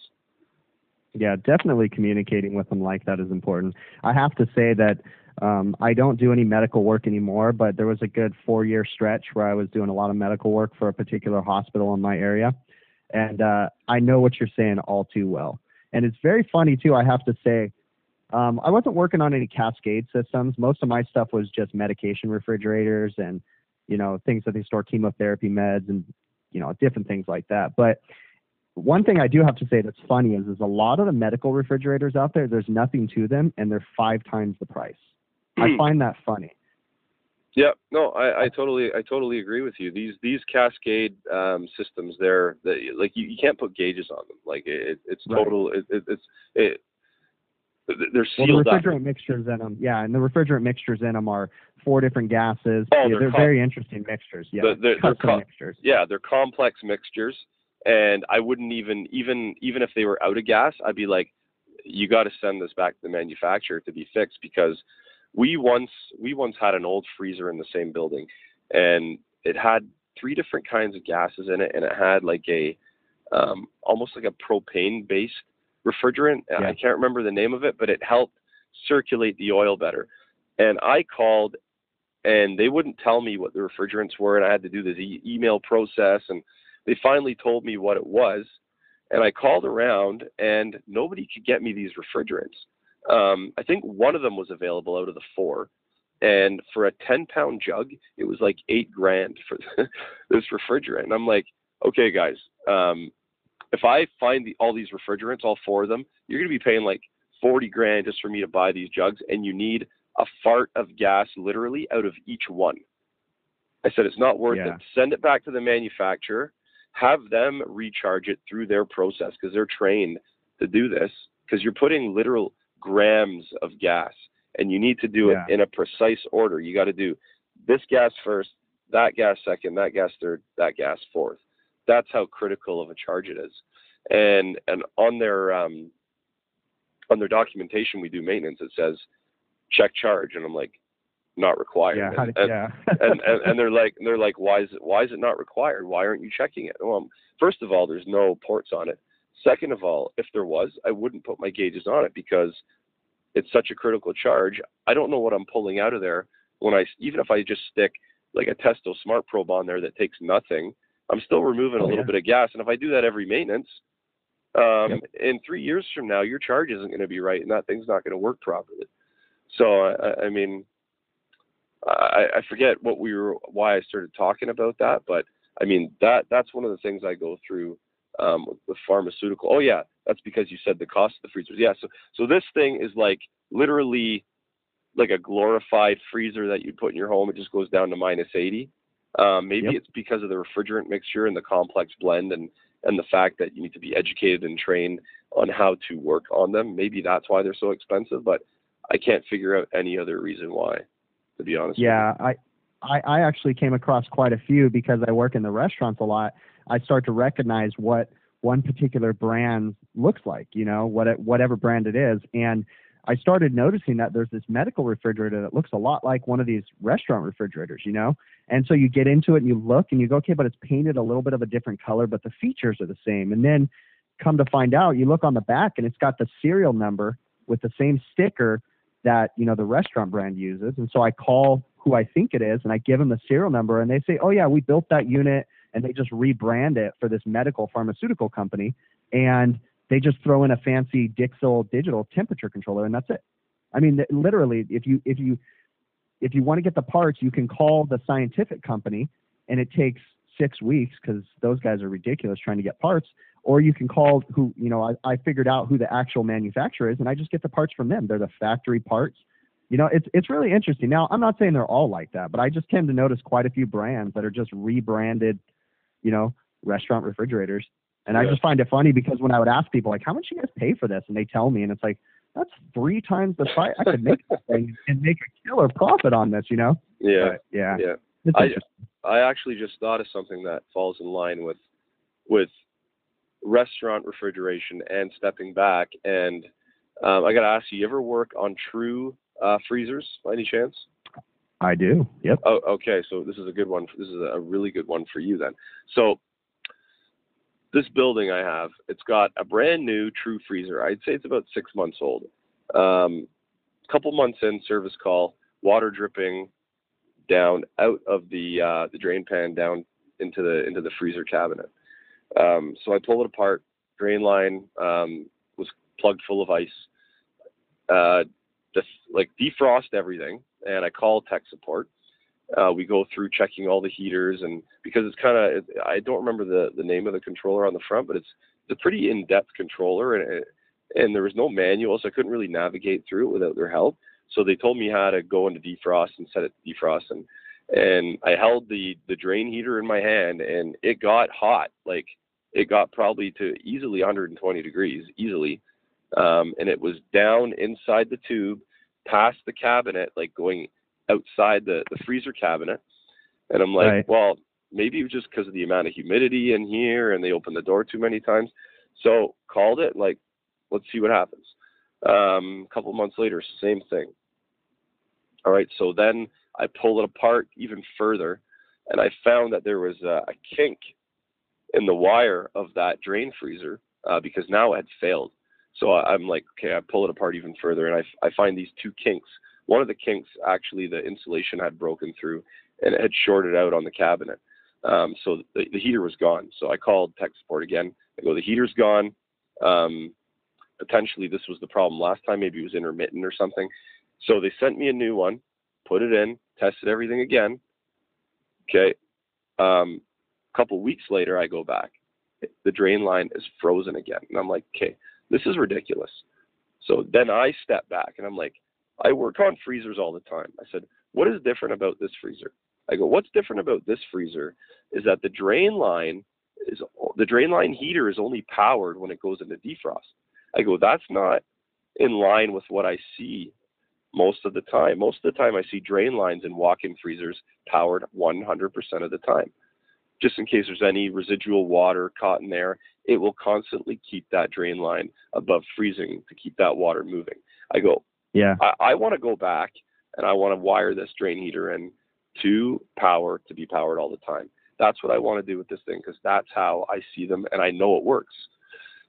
Yeah, definitely communicating with them like that is important. I have to say that um, I don't do any medical work anymore, but there was a good four-year stretch where I was doing a lot of medical work for a particular hospital in my area. And uh, I know what you're saying all too well. And it's very funny, too, I have to say. Um, I wasn't working on any cascade systems. Most of my stuff was just medication refrigerators and, you know, things that they store chemotherapy meds and, you know, different things like that. But one thing I do have to say that's funny is, is a lot of the medical refrigerators out there, there's nothing to them, and they're five times the price. I find that funny. Yeah, no, I, I totally, I totally agree with you. These, these cascade um, systems, they're they, like, you, you can't put gauges on them. Like it, it's total, right. it, it, it's, it, They're sealed well, the refrigerant up. mixtures in them, yeah, and the refrigerant mixtures in them are four different gases. Oh, yeah, they're they're very interesting mixtures. Yeah, the, they're, they're mixtures. Yeah, they're complex mixtures, and I wouldn't even, even, even if they were out of gas, I'd be like, you got to send this back to the manufacturer to be fixed, because we once, we once had an old freezer in the same building, and it had three different kinds of gases in it, and it had like a, um, almost like a propane based refrigerant. Yeah. I can't remember the name of it, but it helped circulate the oil better. And I called, and they wouldn't tell me what the refrigerants were, and I had to do this e email process, and they finally told me what it was. And I called around, and nobody could get me these refrigerants. Um, I think one of them was available out of the four, and for a ten pound jug, it was like eight grand for this refrigerant. And I'm like, okay, guys, um, if I find the, all these refrigerants, all four of them, you're going to be paying like forty grand just for me to buy these jugs. And you need a fart of gas literally out of each one. I said, it's not worth yeah. it. Send it back to the manufacturer, have them recharge it through their process, because they're trained to do this, because you're putting literal grams of gas, and you need to do yeah. it in a precise order. You got to do this gas first, that gas second, that gas third, that gas fourth. That's how critical of a charge it is. And, and on their, um, on their documentation, we do maintenance, it says check charge. And I'm like, not required. Yeah, and, yeah. and, and, and they're like, they're like, why is it, why is it not required? Why aren't you checking it? Well, first of all, there's no ports on it. Second of all, if there was, I wouldn't put my gauges on it, because it's such a critical charge. I don't know what I'm pulling out of there. When I, even if I just stick like a Testo Smart Probe on there that takes nothing, I'm still removing a little yeah. bit of gas. And if I do that every maintenance, um, yep. in three years from now, your charge isn't going to be right, and that thing's not going to work properly. So, I, I mean, I, I forget what we were, why I started talking about that, but I mean, that, that's one of the things I go through, um, with, with pharmaceutical. Oh yeah. That's because you said the cost of the freezers. Yeah. So, so this thing is like literally like a glorified freezer that you put in your home. It just goes down to minus eighty. Um, maybe yep. it's because of the refrigerant mixture and the complex blend, and, and the fact that you need to be educated and trained on how to work on them. Maybe that's why they're so expensive, but I can't figure out any other reason why, to be honest. Yeah, with you. I, I, I actually came across quite a few, because I work in the restaurants a lot. I start to recognize what one particular brand looks like, you know, what it, whatever brand it is. And I started noticing that there's this medical refrigerator that looks a lot like one of these restaurant refrigerators, you know? And so you get into it and you look and you go, okay, but it's painted a little bit of a different color, but the features are the same. And then come to find out, you look on the back and it's got the serial number with the same sticker that, you know, the restaurant brand uses. And so I call who I think it is and I give them the serial number and they say, oh yeah, we built that unit, and they just rebrand it for this medical pharmaceutical company. And they just throw in a fancy Dixiel digital temperature controller and that's it. I mean, literally, if you, if you, if you want to get the parts, you can call the scientific company and it takes six weeks because those guys are ridiculous trying to get parts. Or you can call who, you know, I, I figured out who the actual manufacturer is and I just get the parts from them. They're the factory parts. You know, it's, it's really interesting. Now, I'm not saying they're all like that, but I just came to notice quite a few brands that are just rebranded, you know, restaurant refrigerators. And yeah. I just find it funny because when I would ask people, like, how much you guys pay for this? And they tell me, and it's like, that's three times the price. I could make this thing and make a killer profit on this, you know? Yeah. But, yeah. yeah. I, I actually just thought of something that falls in line with, with restaurant refrigeration and stepping back. And um, I got to ask you, you ever work on True uh, freezers by any chance? I do. Yep. Oh, okay. So this is a good one. This is a really good one for you then. So this building I have, it's got a brand new True freezer. I'd say it's about six months old. Um, couple months in, service call, water dripping down out of the, uh, the drain pan down into the, into the freezer cabinet. Um, so I pulled it apart. Drain line, um, was plugged full of ice, uh, just like defrost everything. And I call tech support. Uh, we go through checking all the heaters, and because it's kind of, I don't remember the, the name of the controller on the front, but it's, it's a pretty in-depth controller, and it, and there was no manual, so I couldn't really navigate through it without their help. So they told me how to go into defrost and set it to defrost, and, and I held the, the drain heater in my hand, and it got hot. Like, it got probably to easily one hundred twenty degrees, easily, um, and it was down inside the tube, past the cabinet, like going outside the, the freezer cabinet. And I'm like, right. Well, maybe it was just because of the amount of humidity in here and they opened the door too many times. So called it, like, let's see what happens. Um, a couple months later, same thing. All right. So then I pulled it apart even further and I found that there was a, a kink in the wire of that drain freezer uh, because now it had failed. So I'm like, okay, I pull it apart even further, and I, I find these two kinks. One of the kinks, actually, the insulation had broken through, and it had shorted out on the cabinet. Um, so the, the heater was gone. So I called tech support again. I go, the heater's gone. Um, potentially, this was the problem last time. Maybe it was intermittent or something. So they sent me a new one, put it in, tested everything again. Okay. Um, a couple weeks later, I go back. The drain line is frozen again. And I'm like, okay. This is ridiculous. So then I step back and I'm like, I work on freezers all the time. I said, what is different about this freezer? I go, what's different about this freezer is that the drain line is the drain line heater is only powered when it goes into defrost. I go, that's not in line with what I see most of the time. Most of the time I see drain lines in walk-in freezers powered one hundred percent of the time. Just in case there's any residual water caught in there, it will constantly keep that drain line above freezing to keep that water moving. I go, yeah, I, I want to go back and I want to wire this drain heater in to power to be powered all the time. That's what I want to do with this thing because that's how I see them and I know it works.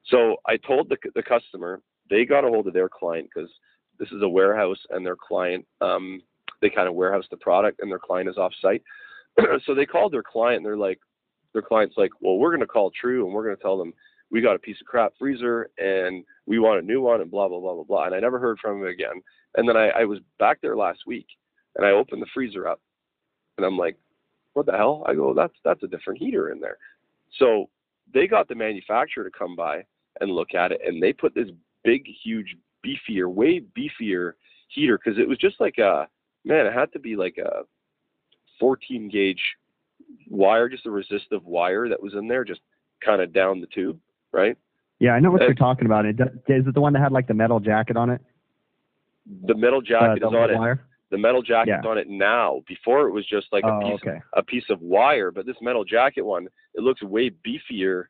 So I told the, the customer, they got a hold of their client because this is a warehouse and their client, um, they kind of warehouse the product and their client is off site. So they called their client and they're like, their client's like, well, we're going to call True and we're going to tell them we got a piece of crap freezer and we want a new one and blah, blah, blah, blah, blah. And I never heard from him again. And then I, I was back there last week and I opened the freezer up and I'm like, what the hell? I go, that's, that's a different heater in there. So they got the manufacturer to come by and look at it. And they put this big, huge, beefier, way beefier heater. Cause it was just like a, man, it had to be like a fourteen gauge wire, just a resistive wire that was in there, just kind of down the tube, right? Yeah, I know what and, you're talking about. It, is it the one that had like the metal jacket on it? The metal jacket uh, is on wire? it. The metal jacket's yeah. on it now. Before it was just like oh, a, piece okay. of, a piece of wire, but this metal jacket one, it looks way beefier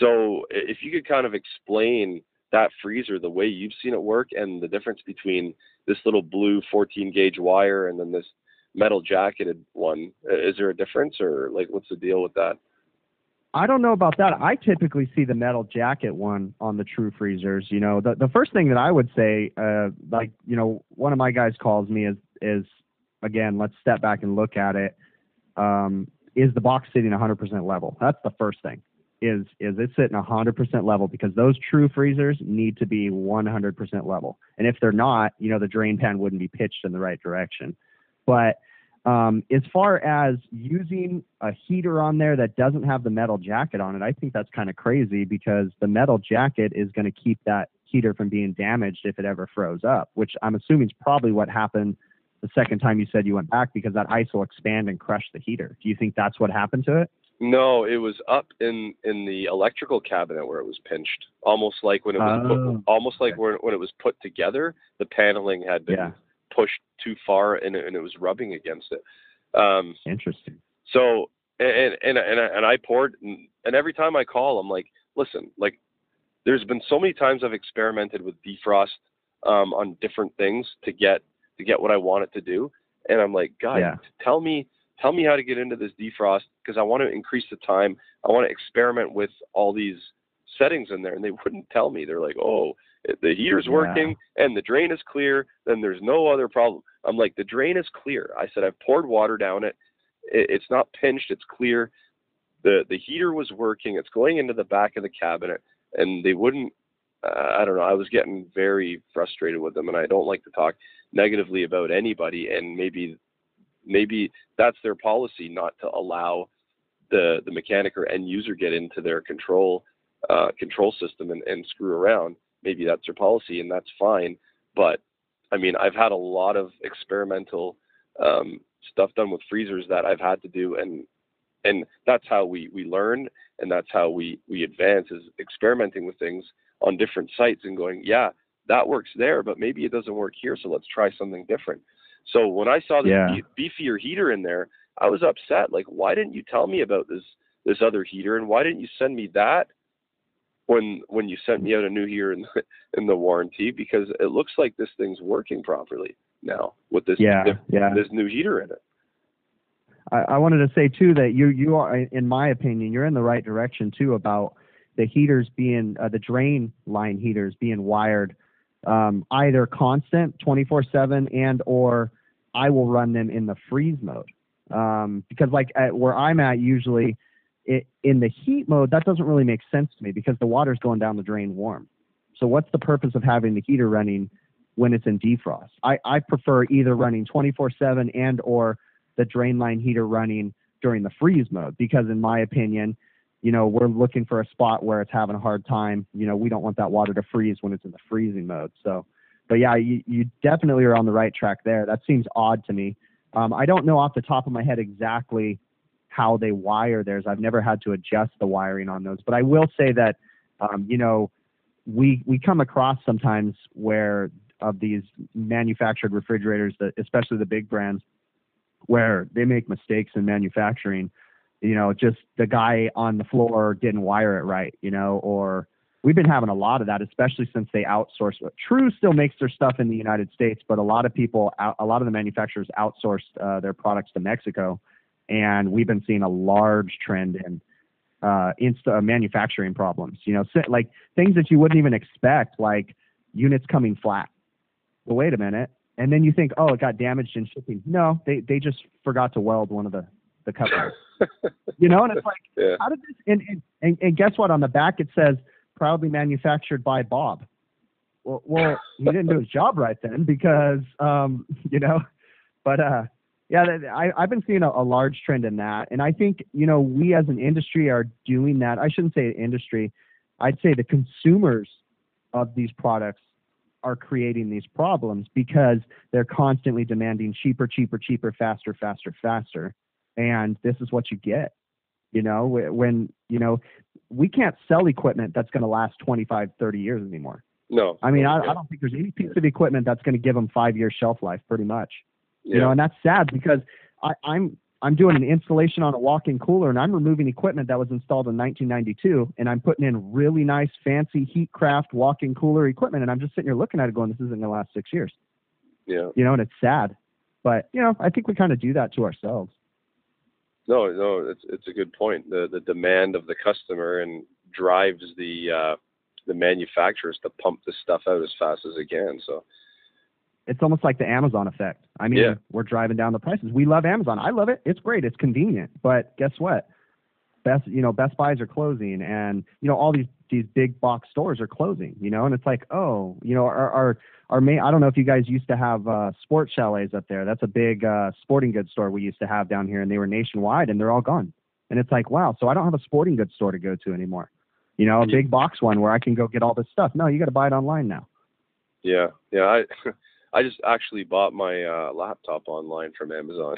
So if you could kind of explain that freezer, the way you've seen it work, and the difference between this little blue fourteen gauge wire and then this metal jacketed one, is there a difference, or like what's the deal with that? I don't know about that. I typically see the metal jacket one on the True freezers. You know, the, the first thing that I would say, uh, like, you know, one of my guys calls me is, is again, let's step back and look at it. Um, is the box sitting one hundred percent level? That's the first thing. Is is it sitting one hundred percent level? Because those True freezers need to be one hundred percent level. And if they're not, you know, the drain pan wouldn't be pitched in the right direction. But Um, as far as using a heater on there that doesn't have the metal jacket on it, I think that's kind of crazy, because the metal jacket is going to keep that heater from being damaged if it ever froze up, which I'm assuming is probably what happened the second time you said you went back, because that ice will expand and crush the heater. Do you think that's what happened to it? No, it was up in, in the electrical cabinet where it was pinched, almost like when it was oh, put, almost okay. like when, when it was put together, the paneling had been yeah. pushed too far and, and it was rubbing against it. Um, Interesting. So, and, and, and, and I poured and, and every time I call, I'm like, listen, like there's been so many times I've experimented with defrost, um, on different things to get, to get what I want it to do. And I'm like, God, yeah. tell me, tell me how to get into this defrost, because I want to increase the time. I want to experiment with all these settings in there. And they wouldn't tell me. They're like, oh, the heater's working yeah. and the drain is clear, then there's no other problem. I'm like, the drain is clear. I said, I've poured water down it. It's not pinched. It's clear. The the heater was working. It's going into the back of the cabinet, and they wouldn't, uh, I don't know. I was getting very frustrated with them, and I don't like to talk negatively about anybody. And maybe, maybe that's their policy, not to allow the, the mechanic or end user get into their control, uh, control system and, and screw around. Maybe that's their policy, and that's fine. But I mean, I've had a lot of experimental um, stuff done with freezers that I've had to do. And, and that's how we, we learn. And that's how we, we advance, is experimenting with things on different sites and going, yeah, that works there, but maybe it doesn't work here. So let's try something different. So when I saw the yeah. beefier heater in there, I was upset. Like, why didn't you tell me about this, this other heater? And why didn't you send me that? When when you sent me out a new heater in the, in the warranty, because it looks like this thing's working properly now with this yeah, this, yeah. this new heater in it. I, I wanted to say too that you you are, in my opinion, you're in the right direction too about the heaters being uh, the drain line heaters being wired um, either constant twenty-four seven and or I will run them in the freeze mode, um, because like at where I'm at usually. It, in the heat mode, that doesn't really make sense to me, because the water's going down the drain warm. So what's the purpose of having the heater running when it's in defrost? I, I prefer either running twenty-four seven and or the drain line heater running during the freeze mode, because in my opinion, you know, we're looking for a spot where it's having a hard time. You know, we don't want that water to freeze when it's in the freezing mode. So, but yeah, you, you definitely are on the right track there. That seems odd to me. Um, I don't know off the top of my head exactly how they wire theirs. I've never had to adjust the wiring on those, but I will say that, um, you know, we, we come across sometimes where of these manufactured refrigerators, that especially the big brands, where they make mistakes in manufacturing, you know, just the guy on the floor didn't wire it right, you know, or we've been having a lot of that, especially since they outsource. True still makes their stuff in the United States, but a lot of people, a lot of the manufacturers outsourced uh, their products to Mexico. And we've been seeing a large trend in uh, insta manufacturing problems, you know, like things that you wouldn't even expect, like units coming flat. Well, wait a minute. And then you think, oh, it got damaged in shipping. No, they, they just forgot to weld one of the, the couplers, you know, and it's like, yeah. how did this, and, and, and, and guess what? On the back, it says proudly manufactured by Bob. Well, well he didn't do his job right then, because, um, you know, but, uh, yeah, I, I've been seeing a, a large trend in that. And I think, you know, we as an industry are doing that. I shouldn't say industry. I'd say the consumers of these products are creating these problems, because they're constantly demanding cheaper, cheaper, cheaper, faster, faster, faster. And this is what you get, you know, when, you know, we can't sell equipment that's going to last twenty-five, thirty years anymore. No. I mean, I, I don't think there's any piece of equipment that's going to give them five year shelf life pretty much. You know, and that's sad, because I, I'm I'm doing an installation on a walk-in cooler, and I'm removing equipment that was installed in nineteen ninety-two, and I'm putting in really nice, fancy Heatcraft walk-in cooler equipment, and I'm just sitting here looking at it going, this isn't going to last six years. Yeah. You know, and it's sad. But, you know, I think we kind of do that to ourselves. No, no, it's it's a good point. The the demand of the customer and drives the uh, the manufacturers to pump this stuff out as fast as it can, so... It's almost like the Amazon effect. I mean, yeah. We're driving down the prices. We love Amazon. I love it. It's great. It's convenient. But guess what? Best, you know, Best Buys are closing, and you know all these these big box stores are closing. You know, and it's like, oh, you know, our our our main. I don't know if you guys used to have uh, Sports Chalets up there. That's a big uh, sporting goods store we used to have down here, and they were nationwide, and they're all gone. And it's like, wow. So I don't have a sporting goods store to go to anymore. You know, a big box one where I can go get all this stuff. No, you got to buy it online now. Yeah. Yeah. I. I just actually bought my uh, laptop online from Amazon.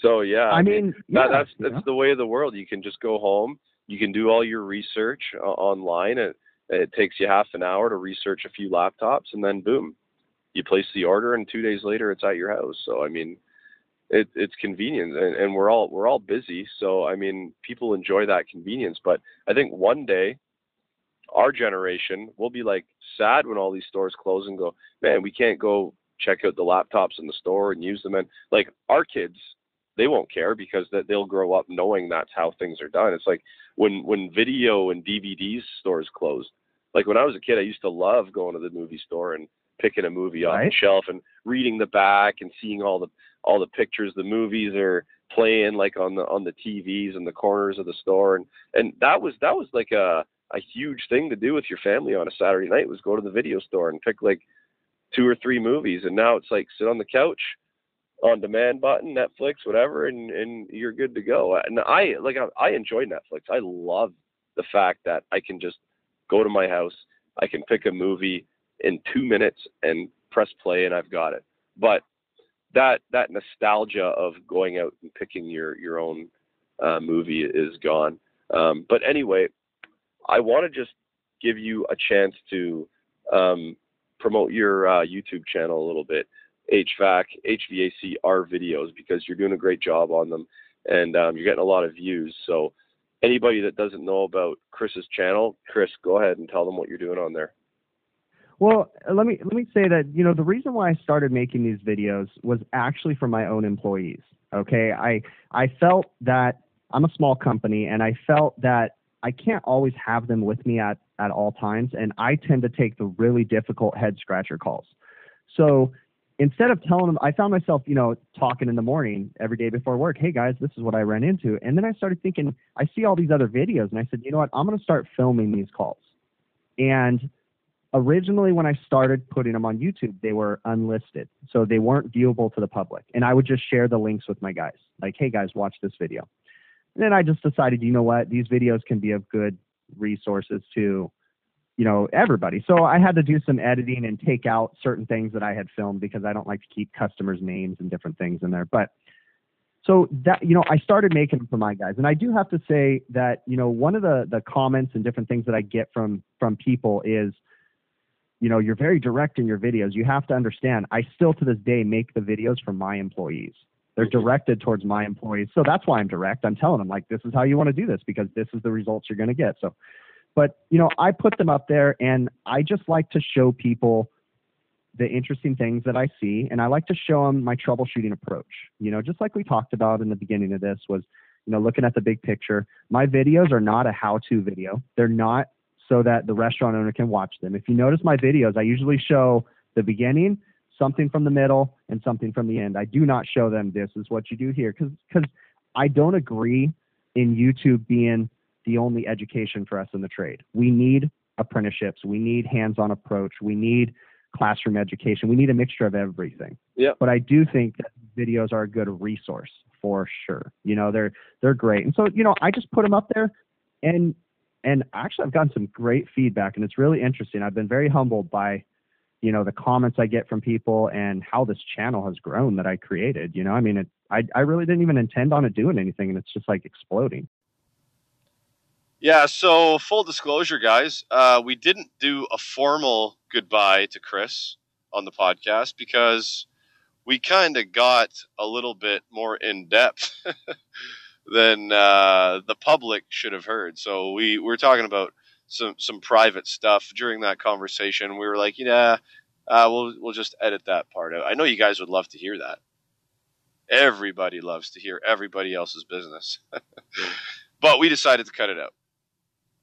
So, yeah, I mean, that, yeah, that's that's yeah. the way of the world. You can just go home. You can do all your research uh, online. It, it takes you half an hour to research a few laptops, and then, boom, you place the order, and two days later it's at your house. So, I mean, it, it's convenient, and, and we're all we're all busy. So, I mean, people enjoy that convenience. But I think one day, our generation will be like sad when all these stores close and go, man, we can't go check out the laptops in the store and use them. And like our kids, they won't care because that they'll grow up knowing that's how things are done. It's like when, when video and D V D stores closed, like when I was a kid, I used to love going to the movie store and picking a movie off right. the shelf and reading the back and seeing all the, all the pictures, the movies are playing like on the, on the T Vs and the corners of the store. And, and that was, that was like a, a huge thing to do with your family on a Saturday night was go to the video store and pick like two or three movies. And now it's like sit on the couch, on demand button, Netflix, whatever, and, and you're good to go. And I like, I, I enjoy Netflix. I love the fact that I can just go to my house. I can pick a movie in two minutes and press play and I've got it. But that, that nostalgia of going out and picking your, your own uh, movie is gone. Um, but anyway, I want to just give you a chance to um, promote your uh, YouTube channel a little bit, H V A C, H V A C R videos, because you're doing a great job on them and um, you're getting a lot of views. So anybody that doesn't know about Chris's channel, Chris, go ahead and tell them what you're doing on there. Well, let me, let me say that, you know, the reason why I started making these videos was actually for my own employees. Okay. I, I felt that I'm a small company and I felt that I can't always have them with me at, at all times, and I tend to take the really difficult head-scratcher calls. So instead of telling them, I found myself, you know, talking in the morning every day before work, hey, guys, this is what I ran into. And then I started thinking, I see all these other videos, and I said, you know what, I'm going to start filming these calls. And originally when I started putting them on YouTube, they were unlisted, so they weren't viewable to the public. And I would just share the links with my guys, like, hey, guys, watch this video. And then I just decided, you know what, these videos can be of good resources to, you know, everybody. So I had to do some editing and take out certain things that I had filmed because I don't like to keep customers' names and different things in there. But so that, you know, I started making them for my guys. And I do have to say that, you know, one of the, the comments and different things that I get from, from people is, you know, you're very direct in your videos. You have to understand, I still to this day make the videos for my employees. They're directed towards my employees. So that's why I'm direct. I'm telling them, like, this is how you want to do this because this is the results you're going to get. So, but, you know, I put them up there and I just like to show people the interesting things that I see. And I like to show them my troubleshooting approach. You know, just like we talked about in the beginning of this was, you know, looking at the big picture. My videos are not a how-to video. They're not so that the restaurant owner can watch them. If you notice my videos, I usually show the beginning, something from the middle, and something from the end. I do not show them this is what you do here because because I don't agree in YouTube being the only education for us in the trade. We need apprenticeships. We need hands-on approach. We need classroom education. We need a mixture of everything. Yeah. But I do think that videos are a good resource for sure. You know, they're they're great. And so, you know, I just put them up there and and actually I've gotten some great feedback and it's really interesting. I've been very humbled by you know, the comments I get from people and how this channel has grown that I created, you know, I mean, it, I, I really didn't even intend on it doing anything and it's just like exploding. Yeah. So full disclosure, guys, uh, we didn't do a formal goodbye to Chris on the podcast because we kind of got a little bit more in depth than uh, the public should have heard. So we were talking about some some private stuff during that conversation. We were like, yeah, uh, we'll we'll just edit that part out. I know you guys would love to hear that. Everybody loves to hear everybody else's business. But we decided to cut it out.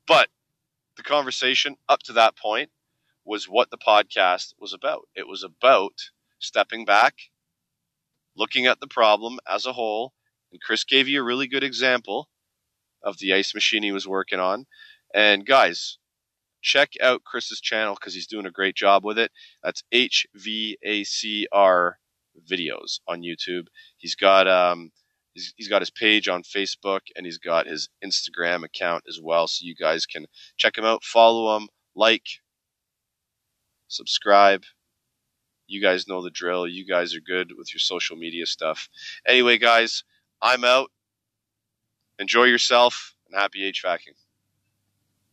But the conversation up to that point was what the podcast was about. It was about stepping back, looking at the problem as a whole. And Chris gave you a really good example of the ice machine he was working on. And guys, check out Chris's channel because he's doing a great job with it. That's H V A C R Videos on YouTube. He's got um he's, he's got his page on Facebook, and he's got his Instagram account as well. So you guys can check him out, follow him, like, subscribe. You guys know the drill. You guys are good with your social media stuff. Anyway, guys, I'm out. Enjoy yourself and happy HVACing.